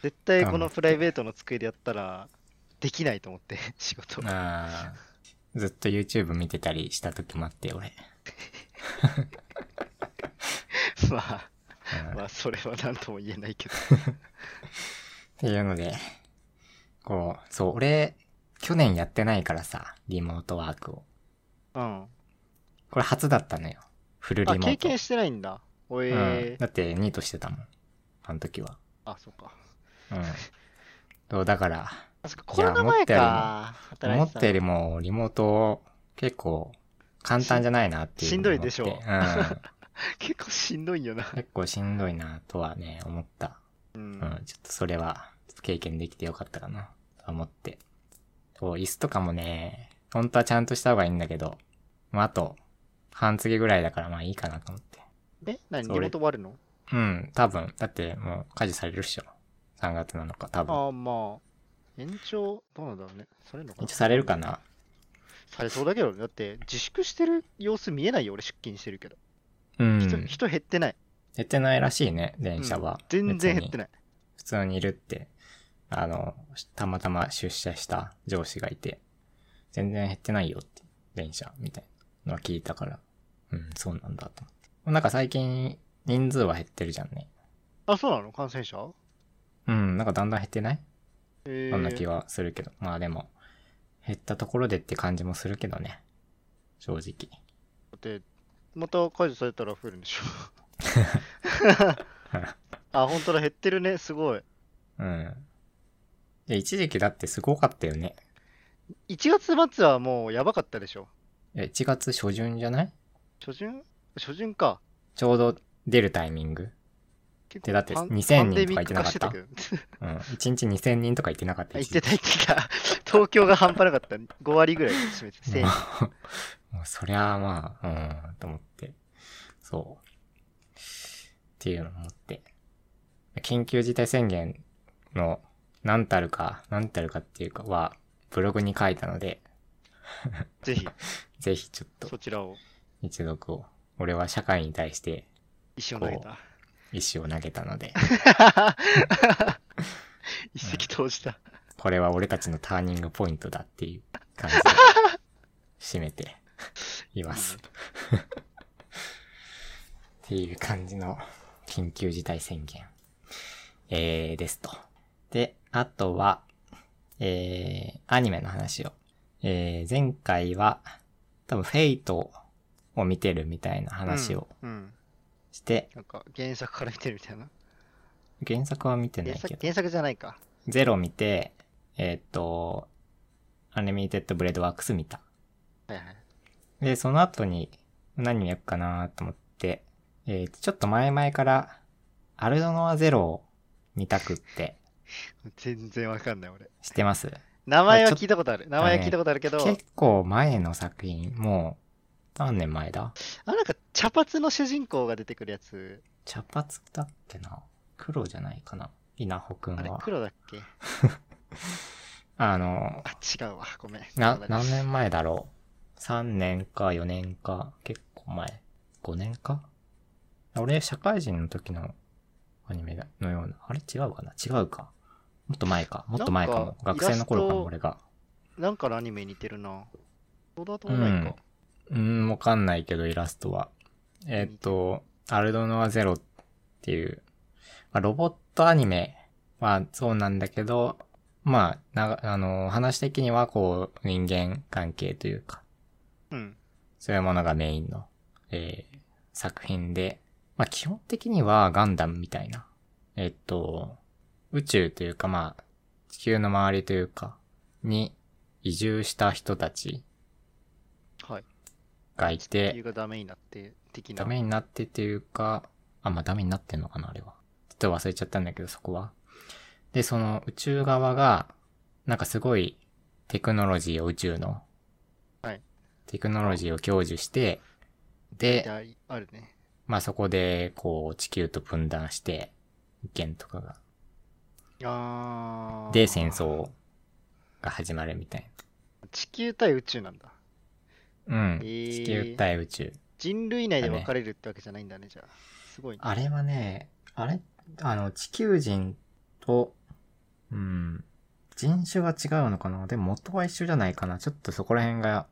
絶対このプライベートの机でやったら、できないと思って、仕事。あー、ずっと YouTube 見てたりした時もあって、俺。まあ、うん、まあそれは何とも言えないけどっていうので、こう、そう、俺去年やってないからさ、リモートワークを、うん、これ初だったのよ、フルリモート。あ、経験してないんだ。おえー、うん、だってニートしてたもん、あの時は。あ、そうか。うん。そうだから、コロナ前か。思ったよりもリモート結構簡単じゃないなっていうのを思って。しんどいでしょ。うん、結構しんどいよな。結構しんどいなとはね、思った。うん。うん、ちょっとそれは、経験できてよかったかな、と思って。そう、椅子とかもね、本当はちゃんとした方がいいんだけど、まあ、あと、半月ぐらいだからまあいいかなと思って。え？何？リモート終わるの？うん、多分。だってもう、家事されるっしょ。3月なのか、多分。ああ、まあ、延長、どうなんだろうね。されるのかな？延長されるかな？されそうだけど、だって自粛してる様子見えないよ、俺出勤してるけど。うん。人減ってない。減ってないらしいね、電車は。うん、全然減ってない。普通にいるって、たまたま出社した上司がいて、全然減ってないよって、電車みたいなのは聞いたから、うん、そうなんだと思って。なんか最近人数は減ってるじゃんね。あ、そうなの？感染者？うん、なんかだんだん減ってない？そんな気はするけど、まあでも。減ったところでって感じもするけどね、正直。で、また解除されたら増えるんでしょあ、本当だ、減ってるね、すごい。うん。一時期だってすごかったよね。1月末はもうやばかったでしょ。1月初旬じゃない？初旬か。ちょうど出るタイミング。で、だって2000人とか行ってなかった？うん。1日2000人とか行ってなかった。行ってた、行ってた。東京が半端なかった。5割ぐらい占めて1000人。もうそりゃあまあ、うん、と思って。そう。っていうのを思って。緊急事態宣言の何たるかっていうかは、ブログに書いたので。ぜひちょっと。そちらを。一読を。俺は社会に対して。一生投げた。石を投げたので一石投じた、うん、これは俺たちのターニングポイントだっていう感じで締めていますっていう感じの緊急事態宣言、ですと。で、あとは、アニメの話を、前回は多分フェイトを見てるみたいな話を、うんうん、してなんか原作から見てるみたいな。原作は見てないけど。原作じゃないか。ゼロ見て、アニメイテッドブレードワークス見た。はいはい。で、その後に何をやるかなと思って、ちょっと前々からアルドノアゼロを見たくって。全然わかんない俺。知ってます？名前は聞いたことある。名前は聞いたことあるけど。結構前の作品、もう。何年前だ？あ、なんか茶髪の主人公が出てくるやつ。茶髪だっけな？黒じゃないかな？稲穂くんは。あれ黒だっけ？あ、違うわ。ごめん。何年前だろう？3年か4年か、結構前。5年か？俺、社会人の時のアニメのような。あれ違うかな？違うか。もっと前か。もっと前かも。学生の頃かも、俺が。なんかのアニメ似てるな。そうだと思うか。うん、わかんないけど、イラストは。アルドノアゼロっていう、まあ、ロボットアニメはそうなんだけど、まあ、話的にはこう、人間関係というか、うん。そういうものがメインの、作品で、まあ基本的にはガンダムみたいな、宇宙というかまあ地球の周りというかに移住した人たちがいて、はい、地球がダメになって的なダメになってというか、あ、まあダメになってんのかなあれは。ちょっと忘れちゃったんだけどそこは。で、その宇宙側がなんかすごいテクノロジーを宇宙の、はい、テクノロジーを享受して、で、あるね。まあそこでこう地球と分断して意見とかが。で戦争が始まるみたいな。地球対宇宙なんだ。うん、地球対宇宙。人類内で分かれるってわけじゃないんだね、じゃあ。すごいね。あれはね、地球人と、うん、人種が違うのかな。でも元は一緒じゃないかな。ちょっとそこら辺が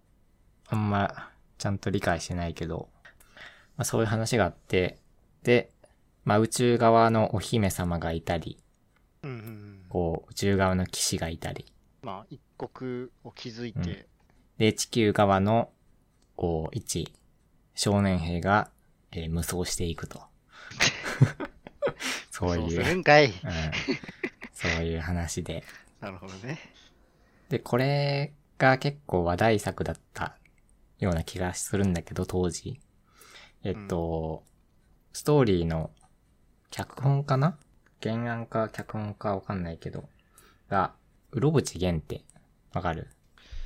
あんまちゃんと理解してないけど、まあ、そういう話があって、で、まあ宇宙側のお姫様がいたり、うんうんうん、こう宇宙側の騎士がいたり、まあ一国を築いて、うん、で地球側のこう一少年兵が、無双していくと。そういう、うん、そういう話で。なるほどね。で、これが結構話題作だったような気がするんだけど、当時。ストーリーの脚本かな？原案か脚本かわかんないけど、が、うろぶちげんって、わかる？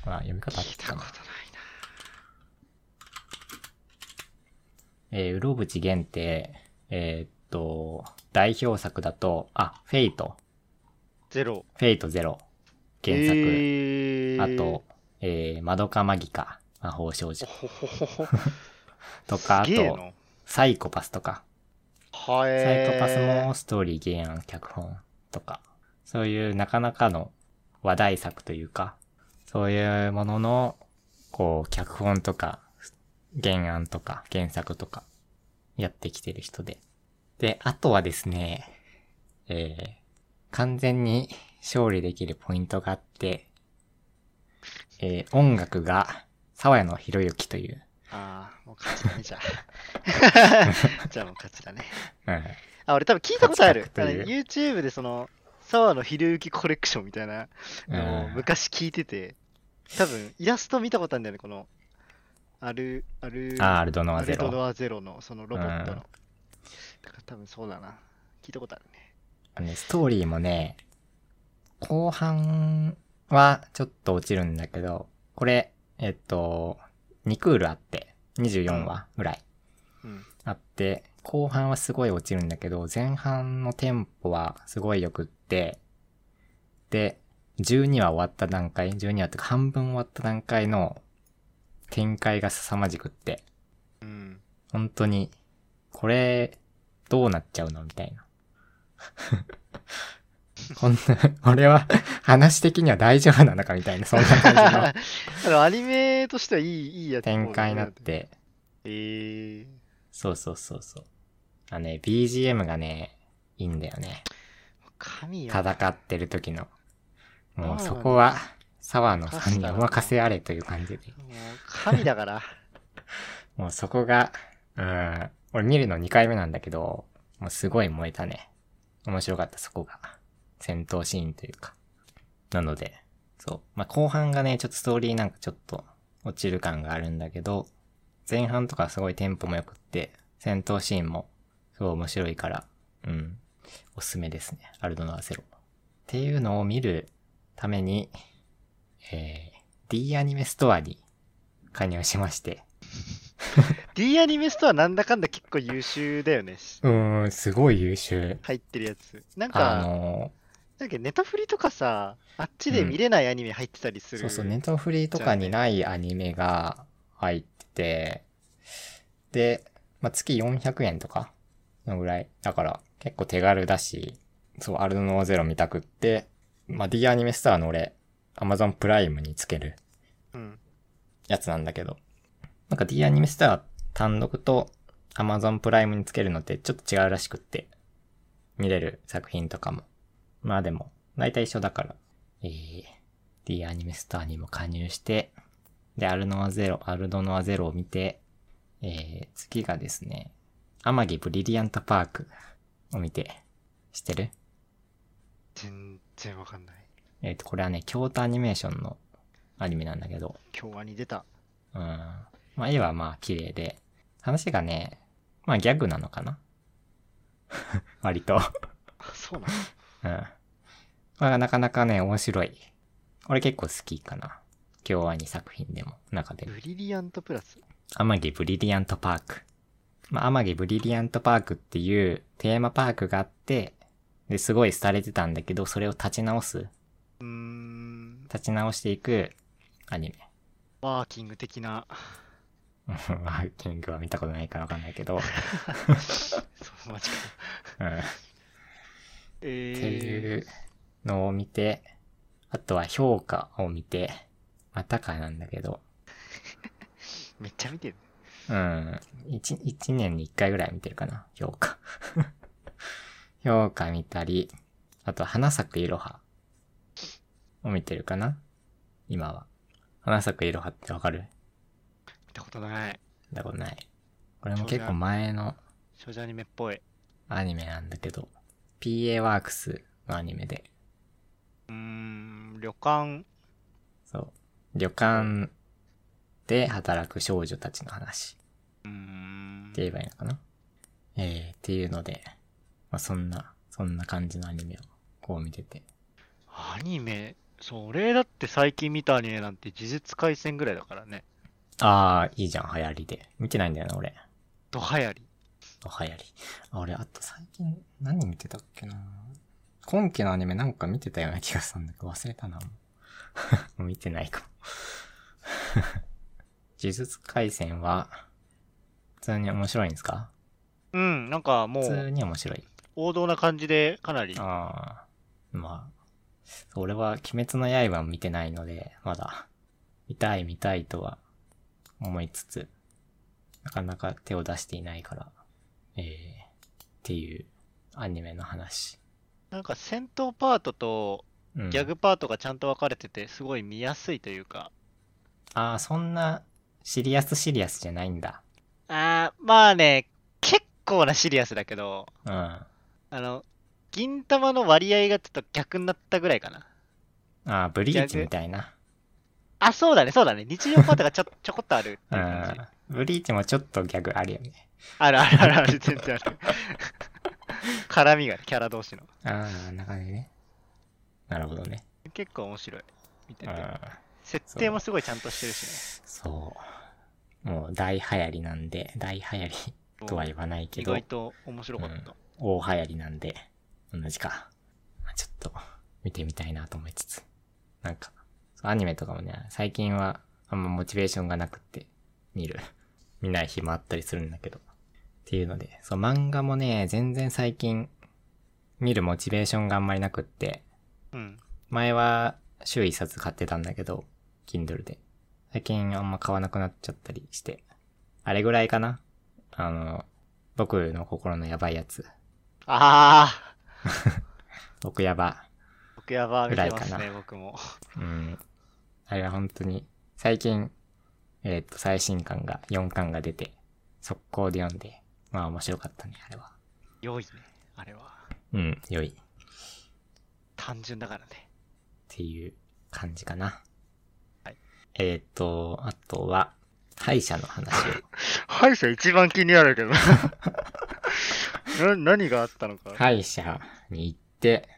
ほら、読み方あったかな？聞いたことないな。うろぶちげんって、代表作だと、フェイト。ゼロ。フェイトゼロ。原作。あと、マドカマギカ。魔法少女。とか、あと、サイコパスとか。サイコパスもストーリー、原案、脚本とか。そういうなかなかの話題作というか、そういうものの、こう、脚本とか、原案とか、原作とか、やってきてる人で。で、あとはですね、完全に勝利できるポイントがあって、音楽が沢谷のひろゆきという。ああ、もう勝ちだね、じゃあ。じゃあもう勝ちだね。うん。あ、俺多分聞いたことある。YouTube でその、沢谷のひろゆきコレクションみたいなのを昔聞いてて、多分イラスト見たことあるんだよね、この、アルドノアゼロ。アルドノアゼロのそのロボットの。だから多分そうだな。聞いたことあるね。ストーリーもね、後半はちょっと落ちるんだけど、これ、2クールあって、24話ぐらいあって、後半はすごい落ちるんだけど、前半のテンポはすごい良くって、で、12話終わった段階、12話ってか半分終わった段階の展開が凄まじくって、うん、本当に、これ、どうなっちゃうのみたいな。こんな、俺は、話的には大丈夫なのかみたいな、そんな感じの。アニメとしてはいいやつ。展開になって。そうそうそうそう。BGM がね、いいんだよね。神よ。戦ってる時の。もうそこは、沢野さんにお任せあれという感じで。神だから。もうそこが、俺見るの2回目なんだけど、もうすごい燃えたね。面白かった、そこが。戦闘シーンというか。なので、そう。まあ、後半がね、ちょっとストーリーなんかちょっと落ちる感があるんだけど、前半とかすごいテンポも良くって、戦闘シーンもすごい面白いから、うん。おすすめですね。アルドノアゼロ。っていうのを見るために、D アニメストアに加入しまして、D アニメストアなんだかんだ結構優秀だよね。すごい優秀。入ってるやつ。なんか、なんかネタフリとかさ、あっちで見れないアニメ入ってたりする。そうそう、ネタフリとかにないアニメが入ってて、で、まあ、月400円とかのぐらい。だから結構手軽だし、そう、アルノーゼロ見たくって、まあ、D アニメストアの俺、Amazon プライムにつけるやつなんだけど、なんか D アニメスター単独と Amazon プライムにつけるのってちょっと違うらしくって見れる作品とかもまあでも大体一緒だから、D アニメスターにも加入してで、アルドノアゼロを見て、次がですね、アマギブリリアントパークを見て、知ってる？全然わかんない。これはね、京都アニメーションのアニメなんだけど。京アニ出た。うん。まあ、絵はまあ、綺麗で。話がね、まあ、ギャグなのかな割と。そうなの？うん。まあ、なかなかね、面白い。俺結構好きかな。京アニ作品でも、中で。ブリリアントプラス？アマギブリリアントパーク。まあ、アマギブリリアントパークっていうテーマパークがあって、で、すごい廃れてたんだけど、それを立ち直す。立ち直していくアニメ。ワーキング的な。ワーキングは見たことないからわかんないけど。そう、マジか。うん。っていうのを見て、あとは評価を見て、またかなんだけど。めっちゃ見てる。うん。1年に1回ぐらい見てるかな、評価。評価見たり、あと花咲くいろはを見てるかな今は。花咲くいろはってわかる？見たことない。見たことない。これも結構前の少女アニメっぽいアニメなんだけど、PA WORKSのアニメで。旅館。そう。旅館で働く少女たちの話。って言えばいいのかな？っていうので、まあ、そんな感じのアニメをこう見てて。アニメ？それだって最近見たアニメなんて呪術廻戦ぐらいだからね。ああ、いいじゃん、流行りで。見てないんだよな、俺。ド流行り。俺、あと最近何見てたっけな。今期のアニメなんか見てたような気がしたんだけど、忘れたな。もう見てないかも。呪術廻戦は、普通に面白いんですか？うん、なんかもう、普通に面白い。王道な感じで、かなり。ああ、まあ。俺は鬼滅の刃を見てないので、まだ、見たいとは思いつつ、なかなか手を出していないから、っていうアニメの話。なんか戦闘パートとギャグパートがちゃんと分かれてて、すごい見やすいというか。うん、ああ、そんなシリアスじゃないんだ。ああ、まあね、結構なシリアスだけど、うん。銀玉の割合がちょっと逆になったぐらいかな。ああ、ブリーチみたいな。あ、そうだね。日常パートがちょこっとあるっていう感じ。ブリーチもちょっと逆あるよね。ある、全然ある。絡みがね、キャラ同士の。ああ、なかなかね。なるほどね。結構面白い。見てて。設定もすごいちゃんとしてるしね。そう。もう大流行りとは言わないけど。意外と面白かった。うん、大流行りなんで。同じか。ちょっと見てみたいなと思いつつ。なんか、アニメとかもね、最近はあんまモチベーションがなくって見ない日もあったりするんだけど。っていうので、そう、漫画もね、全然最近見るモチベーションがあんまりなくって。うん。前は週一冊買ってたんだけど、Kindle で。最近あんま買わなくなっちゃったりして。あれぐらいかな？僕の心のやばいやつ。ああ僕やばぐらいかな。僕も。うん。あれは本当に、最近、最新巻が、4巻が出て、速攻で読んで、まあ面白かったね、あれは。良いね、あれは。うん、良い。単純だからね。っていう感じかな。はい。あとは、歯医者の話を。歯医者一番気になるけど何があったのか。歯医者に行って、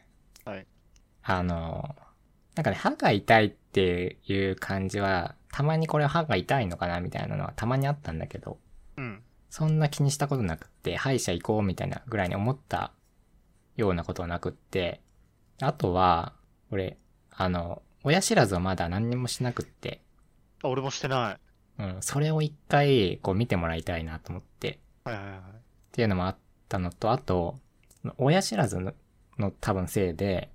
はい、なんかね、歯が痛いっていう感じは、たまにこれ歯が痛いのかなみたいなのはたまにあったんだけど、うん、そんな気にしたことなくって、歯医者行こうみたいなぐらいに思ったようなことはなくって、あとは、俺、親知らずをまだ何にもしなくって。あ、俺もしてない。うん、それを一回、こう見てもらいたいなと思って。はい。っていうのもあって、たのと、あと親知らず の多分せいで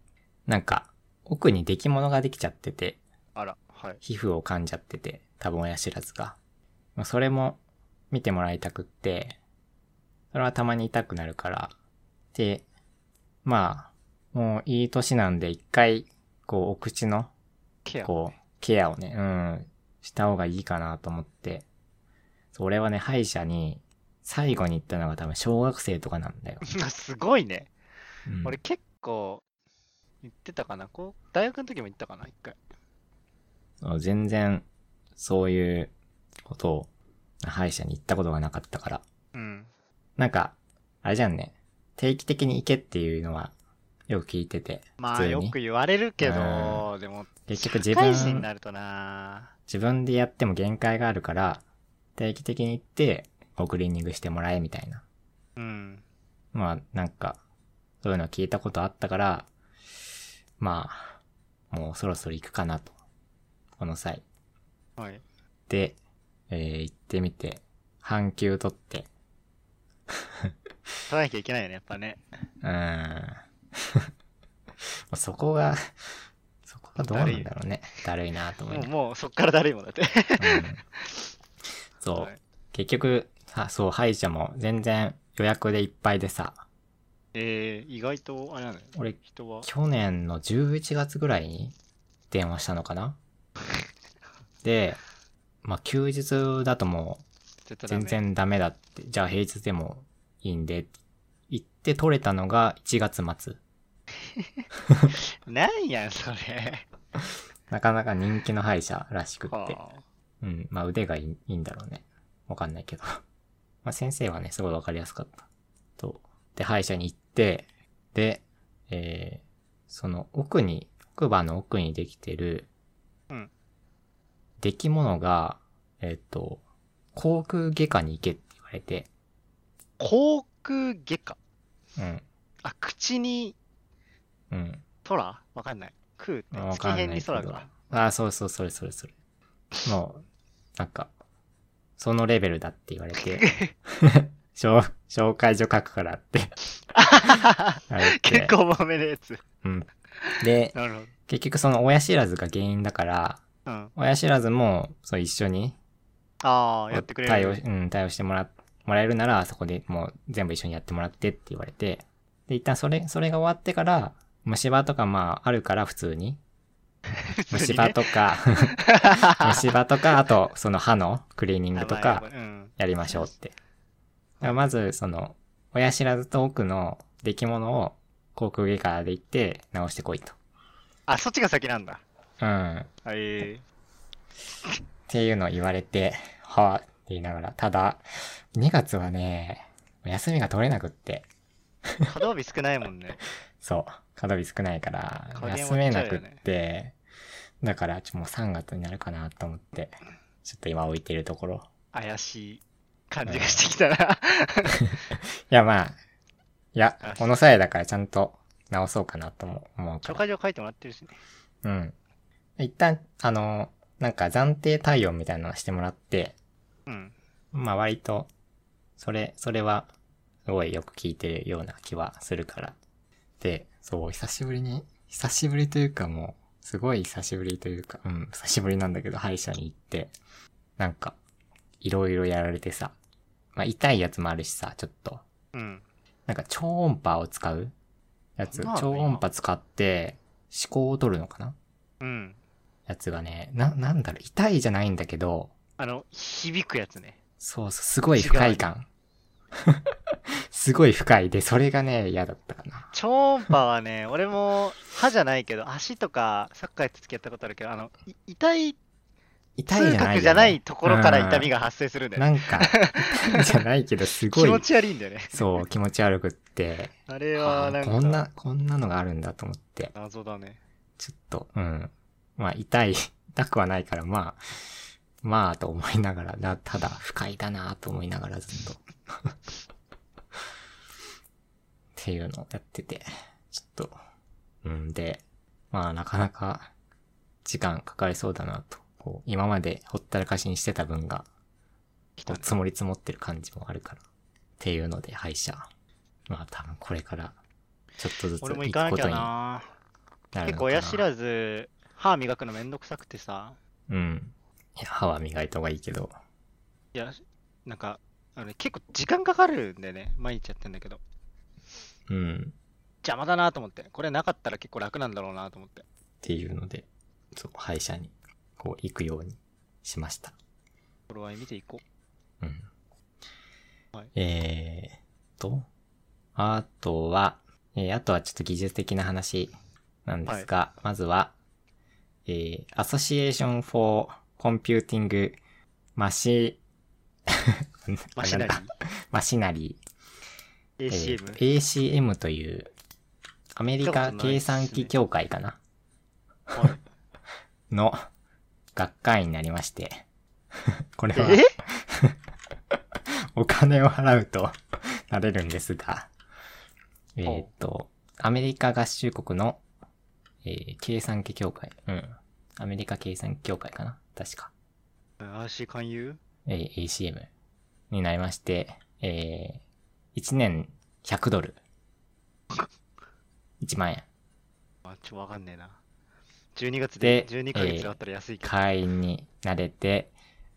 なんか奥に出来物ができちゃってて、あら、はい、皮膚を噛んじゃってて、多分親知らずがそれも見てもらいたくって、それはたまに痛くなるからで、まあもういい歳なんで一回こうお口のこうケアをね、うん、した方がいいかなと思って。俺はね、歯医者に最後に行ったのが多分小学生とかなんだよ。すごいね。うん、俺結構行ってたかな。こう大学の時も行ったかな、一回。全然そういうことを歯医者に行ったことがなかったから。うん。なんか、あれじゃんね。定期的に行けっていうのはよく聞いてて。まあよく言われるけど、でも結局社会人になるとな。自分でやっても限界があるから、定期的に行って、クリーニングしてもらえみたいな。うん。まあなんか、そういうの聞いたことあったから、まあ、もうそろそろ行くかなと。この際。はい。で、行ってみて、半休取って。取らなきゃいけないよね、やっぱね。そこがどうなんだろうね。だるいなと思いながら。もうそっからだるいもんだって。うん、そう、はい。結局、そう、歯医者も全然予約でいっぱいでさ。意外と、あれなのよ。俺、去年の11月ぐらいに電話したのかなで、まあ、休日だともう、全然ダメだって、じゃあ平日でもいいんで、行って取れたのが1月末。なんやそれ。なかなか人気の歯医者らしくって。うん、まあ、腕がいいんだろうね。わかんないけど。まあ、先生はね、すごいわかりやすかった。と。で、歯医者に行って、で、その奥歯の奥にできてる、うん。出来物が、口腔外科に行けって言われて。口腔外科？うん。あ、口に、うん。虎？わかんない。空って、月辺に空が。あ、そうそう、それ。もう、なんか、そのレベルだって言われて紹介状書くからって結構重めのやつ、うん、で結局その親知らずが原因だから、うん、親知らずもそう一緒にやってくれる対応してもらえるならそこでもう全部一緒にやってもらってって言われて、で一旦それが終わってから虫歯とかまああるから普通に虫歯とか虫歯とかあとその歯のクリーニングとかやりましょうって。だからまずその親知らずと奥の出来物を口腔外科で行って直してこいと。あ、そっちが先なんだ。うん、はいっていうのを言われて、はぁって言いながら、ただ2月はね休みが取れなくって。可動日少ないもんね。そう、可動日少ないから休めなくって、ね、だからもう3月になるかなと思ってちょっと今置いてるところ。怪しい感じがしてきたな、いやまあこの際だからちゃんと直そうかなとも思うから。紹介状書いてもらってるしね。うん、一旦なんか暫定対応みたいなのしてもらって、うん、まあ割とそれはすごいよく聞いてるような気はするから。で、そう、久しぶりというかもう、すごい久しぶりというか、うん、久しぶりなんだけど、歯医者に行って、なんか、いろいろやられてさ、まあ、痛いやつもあるしさ、ちょっと。うん。なんか、超音波を使うやつ、超音波使って、歯垢を取るのかな？うん。やつがね、なんだろう、痛いじゃないんだけど、響くやつね。そうそう、すごい不快感。すごい深い。で、それがね、嫌だったかな。超音波はね、俺も歯じゃないけど、足とかサッカーやって付き合ったことあるけど、痛いじゃない、ね、じゃないところから痛みが発生するんだよね。なんか、痛いじゃないけど、すごい。気持ち悪いんだよね。そう、気持ち悪くって。あれはなんか。こんなのがあるんだと思って。謎だね。ちょっと、うん。まあ、痛くはないから、まあ、と思いながら、ただ、不快だなと思いながらずっと。っていうのをやってて、ちょっと、うんで、まあなかなか時間かかりそうだなと、こう今までほったらかしにしてた分が、こう積もってる感じもあるから、っていうので歯医者、まあ多分これからちょっとずつ行くことになるのかな。結構親知らず、歯磨くのめんどくさくてさ。うん。いや、歯は磨いた方がいいけど。いや、なんか、結構時間かかるんだよね、毎日やってんだけど。うん、邪魔だなと思って、これなかったら結構楽なんだろうなと思ってっていうので、そう、歯医者にこう行くようにしました。頃合い見ていこう。うん。はい、あとはちょっと技術的な話なんですが、はい、まずは、Association for Computing Machinery ACM、ACM というアメリカ計算機協会かな、はい、の学会になりましてこれはお金を払うとなれるんですが、アメリカ合衆国の、計算機協会、うん、アメリカ計算機協会かな、確か RC 勧誘、ACM になりまして、1年100ドル1万円、あ、ちょっとわかんねえな、12月で12ヶ月だったら安いけど、会員になれて、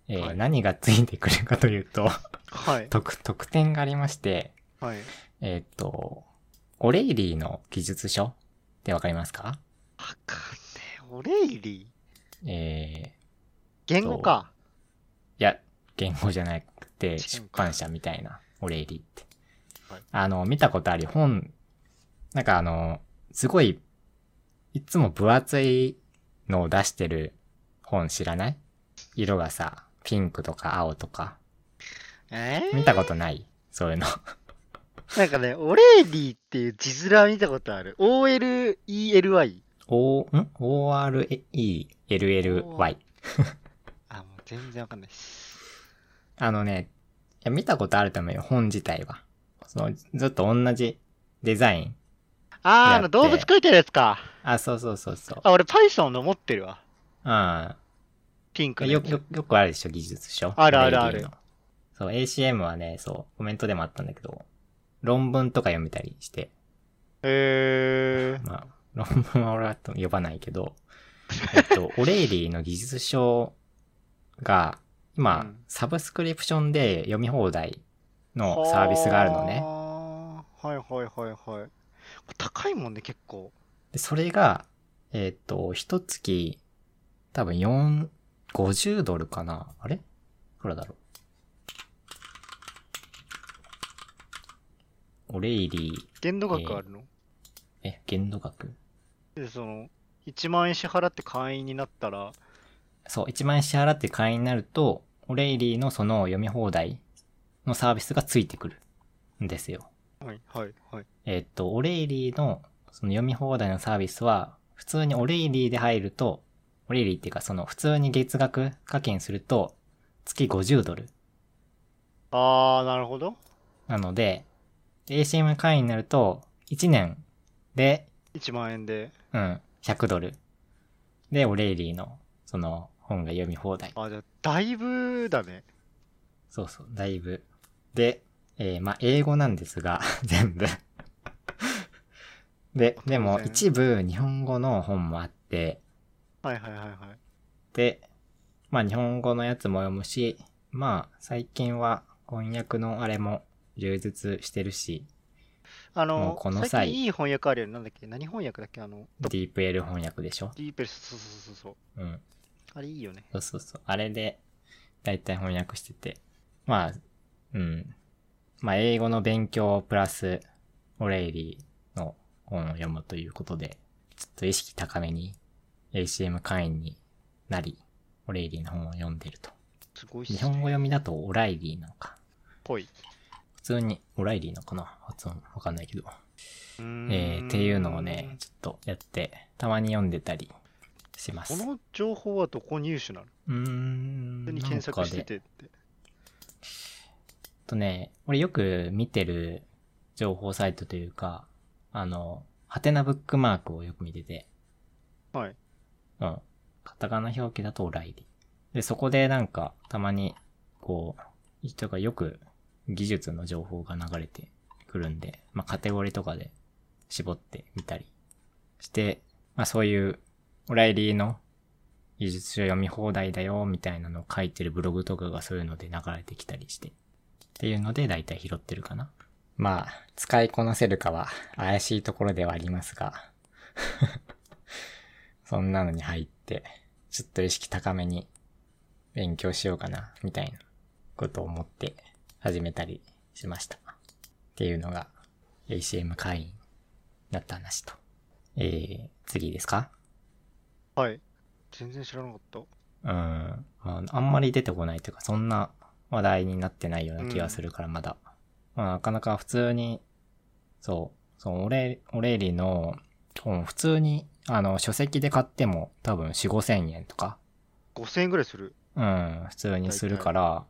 はい、何がついてくるかというと、はい、特典がありまして、はい、オレイリーの技術書ってわかりますか？わかんねえ。オレイリー？言語か。いや、言語じゃなくて、出版社みたいな、オレイリーって。はい、見たことある本、なんかすごい、いつも分厚いのを出してる本知らない？色がさ、ピンクとか青とか。見たことないそういうの。なんかね、オレーリーっていう字面見たことある。OLELY。ORELLY。あ、もう全然わかんないです。いや見たことあると思うよ、本自体は。そのずっと同じデザイン。あー、動物描いてるやつか。あ、そうそうそうそう。あ、俺 Python の持ってるわ。うん。ピンクの。よくあるでしょ、技術書。あるあるある。そう、ACM はね、そう、コメントでもあったんだけど、論文とか読めたりして。まあ、論文は俺は呼ばないけど、オレイリーの技術書が、今、うん、サブスクリプションで読み放題のサービスがあるのね。はいはいはいはい。高いもんね、結構。で、それが、一月、多分50ドルかな。あれ？いくらだろう。オレイリー。限度額あるの？限度額で、1万円支払って会員になったら。そう、1万円支払って会員になると、オレイリーの読み放題のサービスがついてくるんですよ。はい、はい、はい。オレイリーの、読み放題のサービスは、普通にオレイリーで入ると、オレイリーっていうか、普通に月額課金すると、月50ドル。あー、なるほど。なので、ACM 会員になると、1年で、1万円で、うん、100ドル。で、オレイリーの、本が読み放題。あ、じゃあ、だいぶだね。そうそう、だいぶ。で、まあ、英語なんですが、全部。でも、一部、日本語の本もあって、はいはいはいはい。で、まあ、日本語のやつも読むし、まあ、最近は、翻訳のあれも、充実してるし、この際最近いい翻訳あるよ、なんだっけ、何翻訳だっけ、DeepL 翻訳でしょ。DeepL、そうそうそうそう。うん。あれいいよね。そうそうそう。あれでだいたい翻訳してて、まあ、うん、まあ英語の勉強プラスオレイリーの本を読むということで、ちょっと意識高めに ACM 会員になり、オレイリーの本を読んでると。すごいっすね。日本語読みだとオライリーなのか。ぽい。普通にオライリーのかな、発音わかんないけど、っていうのをねちょっとやってたまに読んでたりします。この情報はどこ入手なの？普通に検索しててって。ね、俺よく見てる情報サイトというか、ハテナブックマークをよく見てて、はい、うん、カタカナ表記だとオライリーで、そこでなんかたまにこう人がよく技術の情報が流れてくるんで、まあ、カテゴリーとかで絞ってみたりして、まあ、そういうオライリーの技術書読み放題だよみたいなのを書いてるブログとかがそういうので流れてきたりしてっていうのでだいたい拾ってるかな。まあ使いこなせるかは怪しいところではありますがそんなのに入ってちょっと意識高めに勉強しようかなみたいなことを思って始めたりしましたっていうのが ACM 会員になった話と、次ですか。はい、全然知らなかった。あんまり出てこないというか、そんな話題になってないような気がするから、まだ、なかなか普通にそうオレイリの本、普通に書籍で買っても多分 4,500 円とか5000円ぐらいする、普通にするから、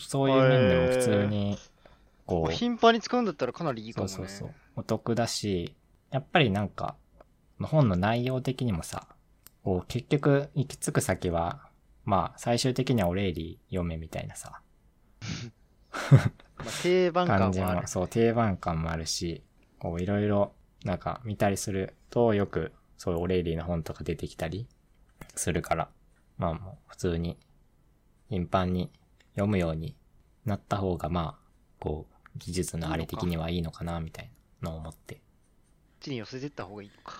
そういう面でも普通にこう頻繁に使うんだったらかなりいいかもね。そうお得だし、やっぱりなんか本の内容的にもさ、こう結局行き着く先はまあ最終的にはオレイリー読めみたいなさ定番感もある、そう定番感もあるし、こういろいろなんか見たりするとよくそういうオレイリーの本とか出てきたりするから、まあもう普通に頻繁に読むようになった方が、まあこう技術のあれ的にはいいのかなみたいなのを思って、こっちに寄せてった方がいいのか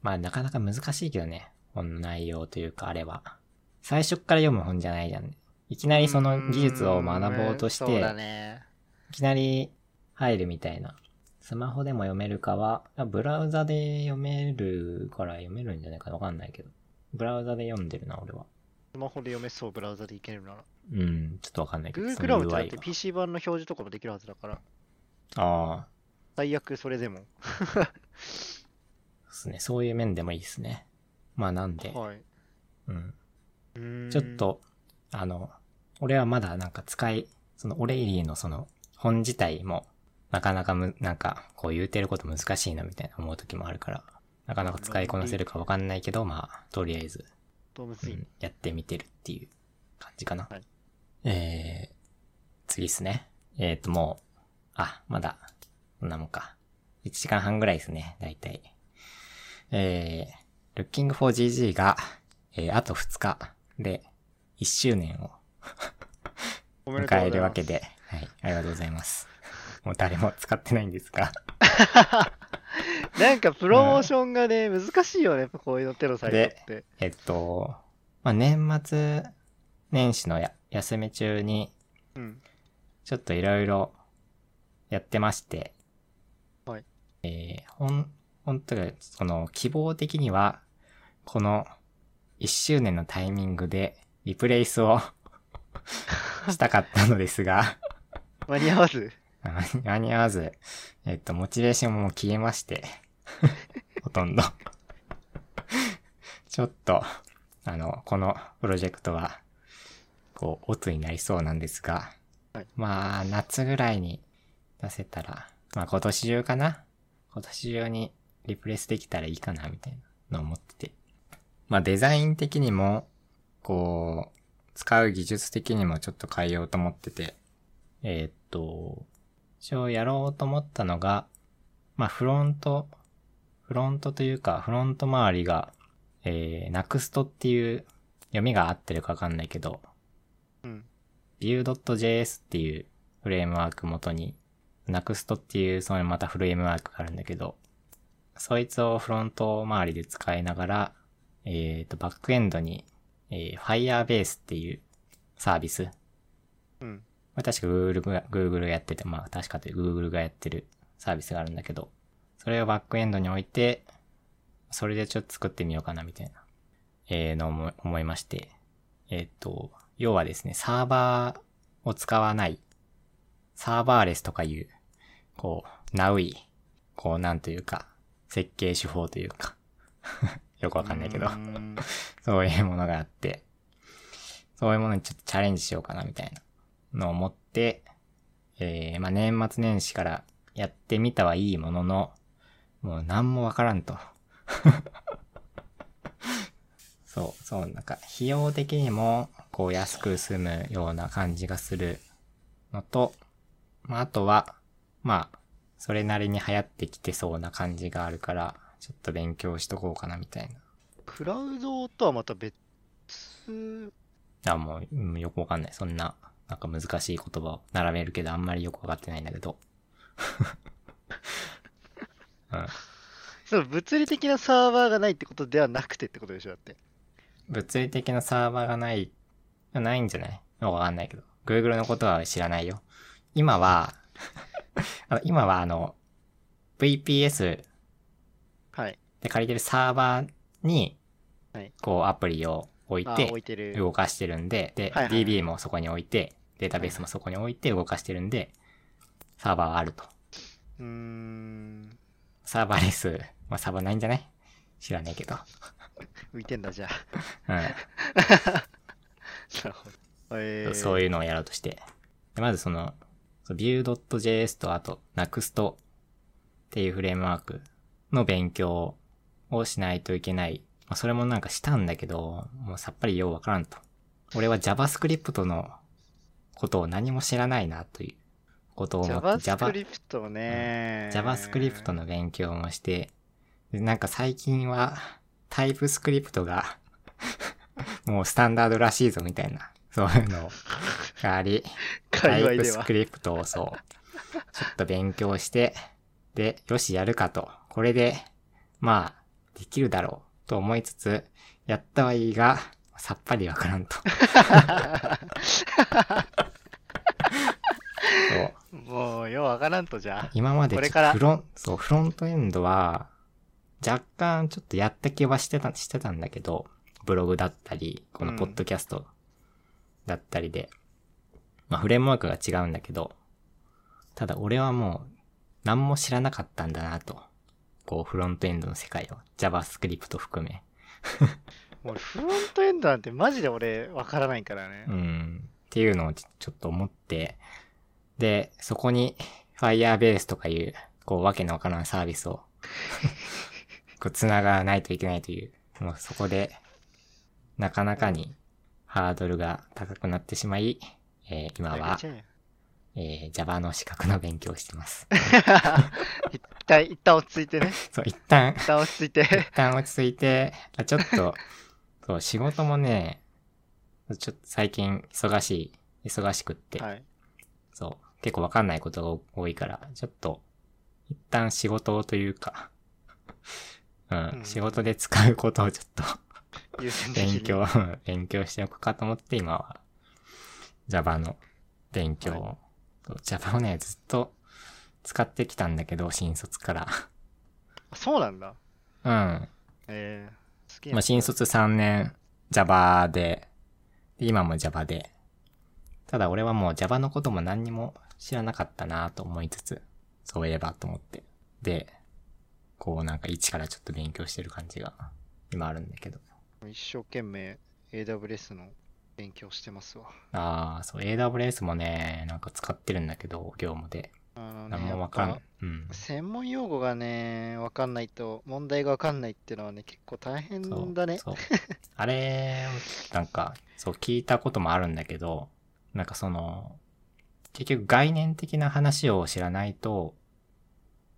まあなかなか難しいけどね、本の内容というかあれは最初から読む本じゃないじゃん。いきなりその技術を学ぼうとして、いきなり入るみたいな。スマホでも読めるかは、ブラウザで読めるから読めるんじゃないかわかんないけど、ブラウザで読んでるな俺は。スマホで読めそう、ブラウザでいけるなら。ちょっとわかんないけど。Google Chrome だって PC 版の表示とかもできるはずだから。最悪それでも。ですね。そういう面でもいいですね。まあなんで、はい、ちょっと俺はまだなんかそのオレイリーのその本自体もなかなかなんかこう言うてること難しいなみたいな思う時もあるから、なかなか使いこなせるかわかんないけど、まあとりあえず、やってみてるっていう感じかな。はい、次ですね。もうまだこんなもんか。1時間半ぐらいですねだいたい。Looking for GG が、あと2日で1周年を迎えるわけで、はい、ありがとうございます。もう誰も使ってないんですが。なんかプロモーションがね、難しいよね、こういうのテロサイトって。まあ、年末年始の休み中に、ちょっといろいろやってまして、はい。本当にその希望的にはこの1周年のタイミングでリプレイスをしたかったのですが間に合わずモチベーションも消えましてほとんどちょっとこのプロジェクトはこうオツになりそうなんですが、はい、まあ夏ぐらいに出せたら、まあ今年中にリプレイスできたらいいかなみたいなのを思ってて、まあデザイン的にもこう使う技術的にもちょっと変えようと思ってて、一応やろうと思ったのが、まあフロントというかフロント周りが、Next っていう読みが合ってるかわかんないけど、Vue.js っていうフレームワーク元に Next っていうそのまたフレームワークがあるんだけど。そいつをフロント周りで使いながら、バックエンドに、Firebase っていうサービス。まあ、確か Google がやってて、まあ確かという Google がやってるサービスがあるんだけど、それをバックエンドに置いて、それでちょっと作ってみようかなみたいな、のを思いまして。要はですね、サーバーを使わない、サーバーレスとかいう、こう、ナウイ、こうなんというか、設計手法というかよくわかんないけどそういうものがあって、そういうものにちょっとチャレンジしようかなみたいなのを思って、まあ年末年始からやってみたはいいものの、もう何もわからんとそうなんか費用的にもこう安く済むような感じがするのと、まああとはまあそれなりに流行ってきてそうな感じがあるから、ちょっと勉強しとこうかなみたいな。クラウドとはまた別？もうよくわかんない。そんな、なんか難しい言葉を並べるけど、あんまりよくわかってないんだけど。その物理的なサーバーがないってことではなくてってことでしょ、だって。物理的なサーバーがないんじゃない？わかんないけど。Google のことは知らないよ。今はVPS で借りてるサーバーにこうアプリを置いて動かしてるんで、で DB もそこに置いてデータベースもそこに置いて動かしてるんでサーバーはあると。サーバーレス、まあサーバーないんじゃない？知らないけど。浮いてんだじゃあ。うん。なるほど。そういうのをやろうとして、でまずその Vue.js とあと Next っていうフレームワークの勉強をしないといけない。まあ、それもなんかしたんだけど、もうさっぱりようわからんと。俺は JavaScript のことを何も知らないなということを思って。JavaScript ね、うん。JavaScript の勉強もして、でなんか最近は TypeScript がもうスタンダードらしいぞみたいな。そういうのがあり、タイプスクリプトをそう、ちょっと勉強して、で、よしやるかと。これで、まあ、できるだろうと思いつつ、やったはいいが、さっぱりわからんと。もう、ようわからんとじゃあ。今までフロントエンドは、若干ちょっとやった気はしてたんだけど、ブログだったり、このポッドキャスト、だったりで、まあ、フレームワークが違うんだけど、ただ俺はもう何も知らなかったんだなと、こうフロントエンドの世界を JavaScript 含め俺フロントエンドなんてマジで俺わからないからね、うんっていうのをちょっと思って、でそこに Firebase とかいうこうわけのわからないサービスをこう繋がらないといけないという、もうそこでなかなかにハードルが高くなってしまい、今は、Java の資格の勉強をしてます。一旦落ち着いてね。そう、一旦落ち着いて、ちょっと、そう、仕事もね、ちょっと最近忙しくって、はい、そう、結構わかんないことが多いから、ちょっと、一旦仕事というか、うん、仕事で使うことをちょっと、勉強しておくかと思って、今は Java の勉強を、はい、Java をねずっと使ってきたんだけど、新卒から。そうなんだ。うん。好きな。まあ、新卒3年 Java で、今も Java で、ただ俺はもう Java のことも何にも知らなかったなと思いつつ、そういえばと思って、でこうなんか一からちょっと勉強してる感じが今あるんだけど。一生懸命 AWS の勉強してますわ。ああ、そう、AWS もね、なんか使ってるんだけど、業務で。何もわかんない、うん。専門用語がね、わかんないと、問題がわかんないっていうのはね、結構大変だね。そうあれ、なんか、そう、聞いたこともあるんだけど、なんかその、結局概念的な話を知らないと、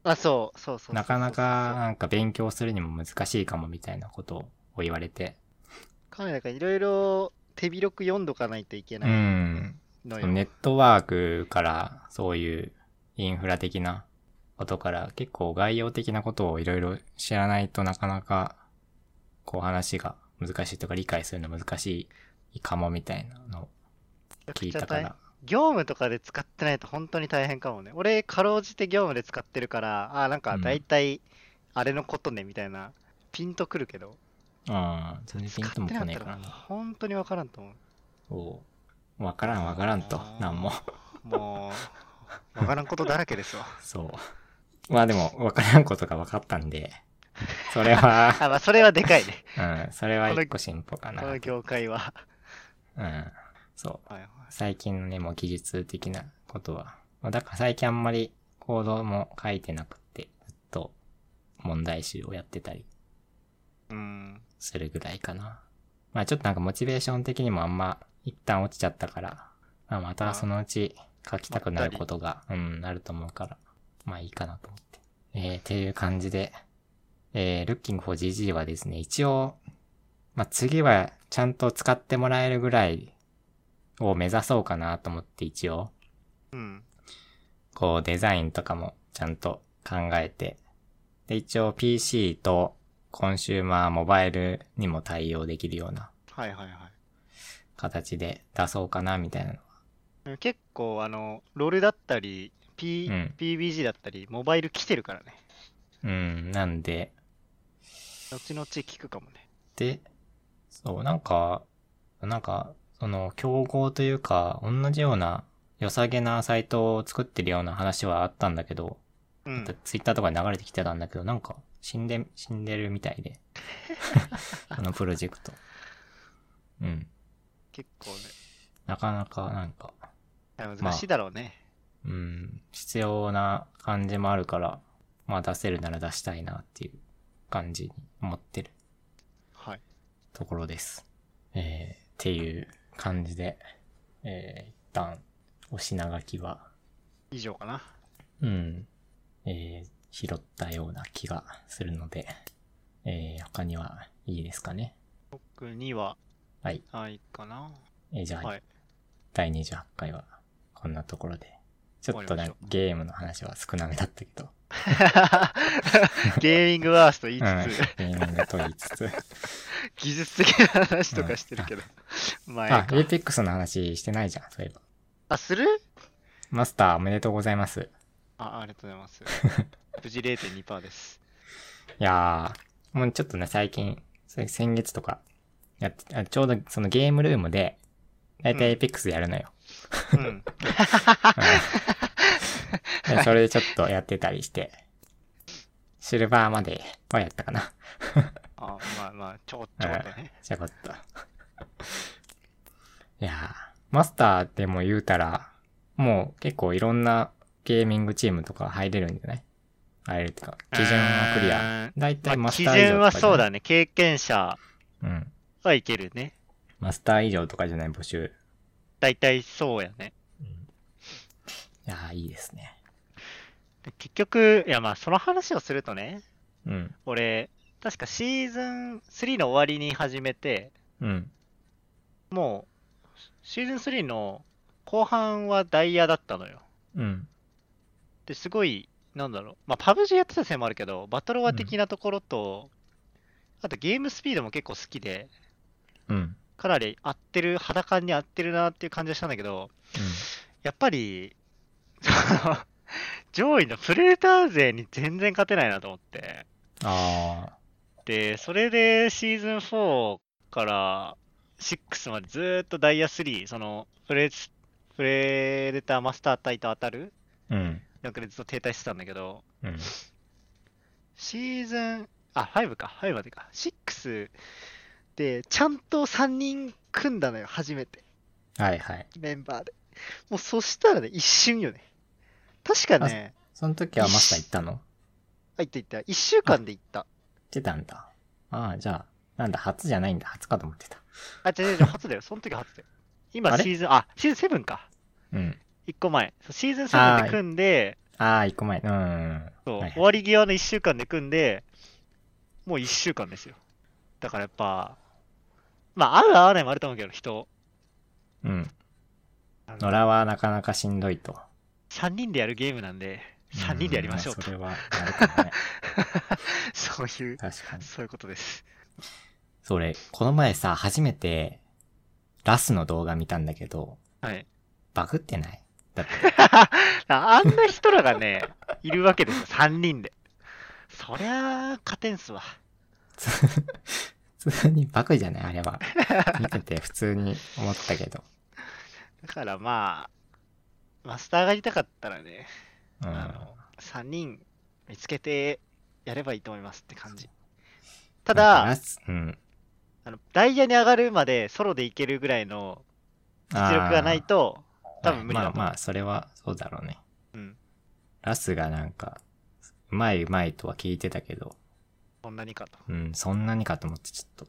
あ、そう。なかなか、なんか勉強するにも難しいかもみたいなことを。言われて、かなりなんかいろいろ手広く読んどかないといけないのよ。うん、ネットワークからそういうインフラ的なことから結構概要的なことをいろいろ知らないと、なかなかこう話が難しいとか理解するの難しいかもみたいなのを聞いたから、業務とかで使ってないと本当に大変かもね。俺かろうじて業務で使ってるから、あ、なんか大体あれのことねみたいな、うん、ピンとくるけど、ああ、全然ピンとも来ねえからな。本当に分からんと思う。おう、分からんと、なんも。もう、分からんことだらけですわ。そう。まあでも、分からんことが分かったんで、それは。あ、まあそれはでかいね。うん、それは一個進歩かな。この業界は。うん、そう。はいはい、最近のね、もう技術的なことは。だから最近あんまりコードも書いてなくて、ずっと問題集をやってたり。うん。するぐらいかな。まあちょっとなんかモチベーション的にもあんま一旦落ちちゃったから、まあまたそのうち書きたくなることが、うん、なると思うから、まあいいかなと思って。っていう感じで、Looking for GG はですね、一応、まあ次はちゃんと使ってもらえるぐらいを目指そうかなと思って一応、うん、こうデザインとかもちゃんと考えて、で一応 PC とコンシューマーモバイルにも対応できるようなはいはいはい。形で出そうかなみたいなのは。結構ロルだったり、PBG だったりモバイル来てるからね。うん、なんで。後々聞くかもね。で、そうなんかその競合というか同じような良さげなサイトを作ってるような話はあったんだけど、うん、ツイッターとかに流れてきてたんだけど、なんか死んでるみたいであのプロジェクト、うん、結構ねなかなかなんか難しいだろうね、まあ、うん、必要な感じもあるから、まあ、出せるなら出したいなっていう感じに思ってる、はい、ところです、っていう感じで、一旦お品書きは以上かな、うん、拾ったような気がするので、他にはいいですかね。僕にははいないかな、じゃあ、はい、第28回はこんなところで、ちょっとねゲームの話は少なめだったけどゲーミングワースと言いつつ、うん、ゲーミングと言いつつ技術的な話とかしてるけど、うん、前か Apex の話してないじゃん、そういえば。あ、する？マスターおめでとうございます。ありがとうございます無事 0.2% です。いやー、もうちょっとね最近、先月とかやって、ちょうどそのゲームルームでだいたい Apex やるのよ、うんうんでそれでちょっとやってたりしてシルバーまではやったかなあ、まあまあちょこっとね、ちょこっといやー、マスターでも言うたらもう結構いろんなゲーミングチームとか入れるんじゃない？入れるってか基準はクリア、だいたいマスター以上とか、基準はそうだね、経験者はいけるね、うん、マスター以上とかじゃない募集、だいたいそうやね、うん、いやいいですね。結局いや、まあその話をするとね、うん、俺確かシーズン3の終わりに始めて、うん、もうシーズン3の後半はダイヤだったのよ、うん、ですごいなんだろう、まあパブ G やってたせいもあるけどバトロワ的なところと、うん、あとゲームスピードも結構好きで、うん、かなり合ってる、肌感に合ってるなっていう感じがしたんだけど、うん、やっぱり上位のプレーター勢に全然勝てないなと思って、あでそれでシーズン4から6までずっとダイヤ3、そのプレーターマスター隊と当たる、うん、なんかでずっと停滞してたんだけど、うん、シーズン5までか、6でちゃんと3人組んだのよ初めて、はいはい、メンバーで。もうそしたらね一瞬よね、確かね、その時はマスター行ったの？行った。1週間で行った。出たんだ。ああ、じゃあ、なんだ、初じゃないんだ。初かと思ってた。あ、違う、初だよ。その時は初だよ。今、シーズン7か。うん。1個前。シーズン7で組んで、1個前。うん。そう、はいはい、終わり際の1週間で組んで、もう1週間ですよ。だからやっぱ、まあ、合う合わないもあると思うけど、人。うん。野良はなかなかしんどいと。3人でやるゲームなんで、3人でやりましょうと。それはなるかもね。そういうことです。それ、この前さ、初めて、ラスの動画見たんだけど、はい、バグってない？だってあんな人らがね、いるわけですよ、3人で。そりゃあ、勝てんすわ。普通にバグじゃないあれは。見てて普通に思ったけど。だからまあ、マスターがいたかったらね、うん、3人見つけてやればいいと思いますって感じ。ただ、うん、ダイヤに上がるまでソロでいけるぐらいの実力がないと多分無理だと思う。まあまあそれはそうだろうね、うん、ラスがなんかうまいとは聞いてたけど、そんなにかと、うん、そんなにかと思ってちょっと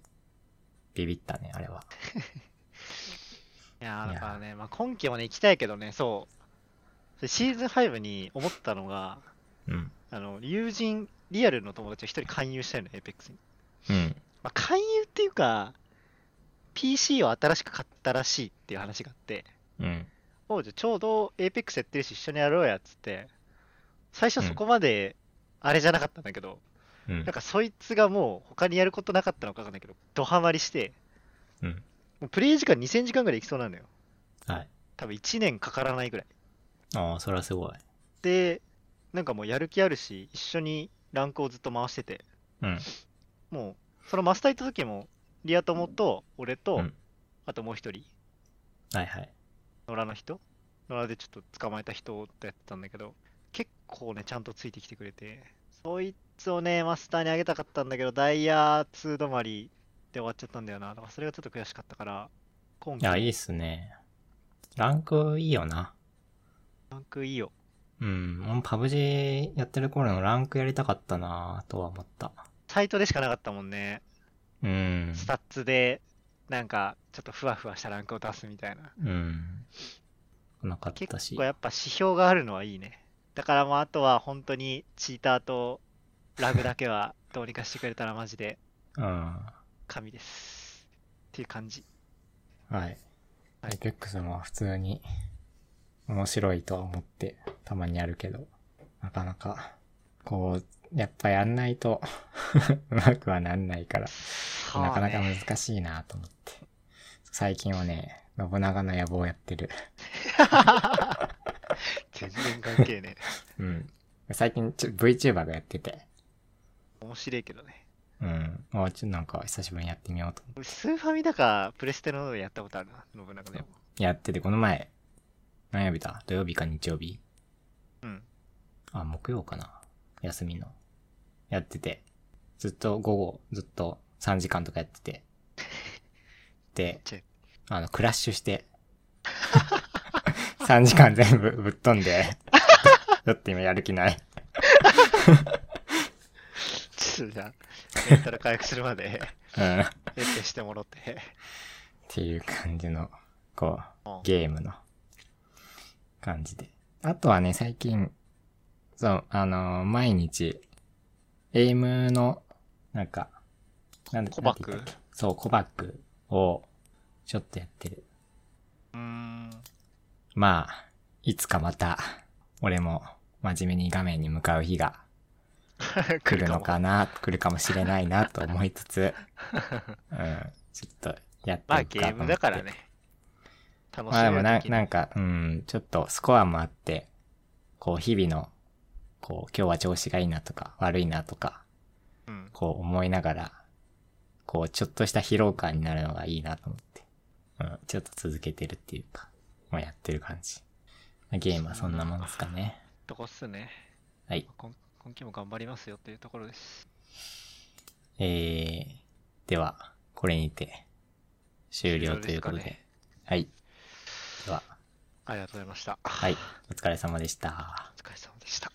ビビったねあれは。いやだからね、まあ、今期もね行きたいけどね、そうシーズン5に思ったのが、うん、友人、リアルの友達を一人勧誘したよね、Apex に。うん。まあ、勧誘っていうか、PC を新しく買ったらしいっていう話があって、うん。ちょうど Apex やってるし一緒にやろうやっつって、最初そこまであれじゃなかったんだけど、うん、なんかそいつがもう他にやることなかったのかわかんないけど、ドハマりして、うん、もうプレイ時間2000時間ぐらいいきそうなのよ。はい。多分1年かからないぐらい。ああ、それはすごい。で、なんかもうやる気あるし、一緒にランクをずっと回してて、うん、もう、そのマスター行った時も、リア友と俺と、うん、あともう一人、はいはい。野良でちょっと捕まえた人とやってたんだけど、結構ね、ちゃんとついてきてくれて、そいつをね、マスターにあげたかったんだけど、ダイヤ2止まりで終わっちゃったんだよな。だからそれがちょっと悔しかったから、今回。いや、いいっすね。ランクいいよな。ランクいいよ。うん、もうパブ G やってる頃のランクやりたかったなとは思った。サイトでしかなかったもんね。うん。スタッツで、なんか、ちょっとふわふわしたランクを出すみたいな。うん。なかったし。結構やっぱ指標があるのはいいね。だからもうあとは本当にチーターとラグだけはどうにかしてくれたらマジで神ですっていう感じ。はい。Apexも普通に面白いとは思ってたまにやるけど、なかなかこうやっぱやんないとうまくはなんないから、なかなか難しいなと思って。最近はね、信長の野望をやってる。全然関係ねえ。うん。最近VTuber がやってて。面白いけどね。うん。あ、ちょっとなんか久しぶりにやってみようと思って。スーファミだかプレステのやったことあるな、信長の野望。やってて、この前、何曜日だ？土曜日か日曜日？うん。あ、木曜かな。休みの。やってて。ずっと午後、ずっと3時間とかやってて。で、クラッシュして。3時間全部ぶっ飛んで。だって今やる気ない。ちょっとじゃあ、メンタル回復するまで、うん。エッセしてもろって。っていう感じの、こう、ゲームの感じで。あとはね、最近、そう、毎日、エイムの、なんか、なんでコバック？そう、コバックを、ちょっとやってる。まあ、いつかまた、俺も真面目に画面に向かう日が来るのかな、来るかもしれないなと思いつつ、うん、ちょっとやってみようかな。まあゲームだからね。楽しい。まあでもなんか、うん、ちょっとスコアもあって、こう日々の、こう今日は調子がいいなとか悪いなとか、うん、こう思いながら、こうちょっとした疲労感になるのがいいなと思って、うん、ちょっと続けてるっていうか。まあ、やってる感じ。ゲームはそんなもんですかね。とこっすね。はい。今期も頑張りますよっていうところです。では、これにて終了ということ で、ね、はい。では。ありがとうございました。はい。お疲れ様でした。お疲れ様でした。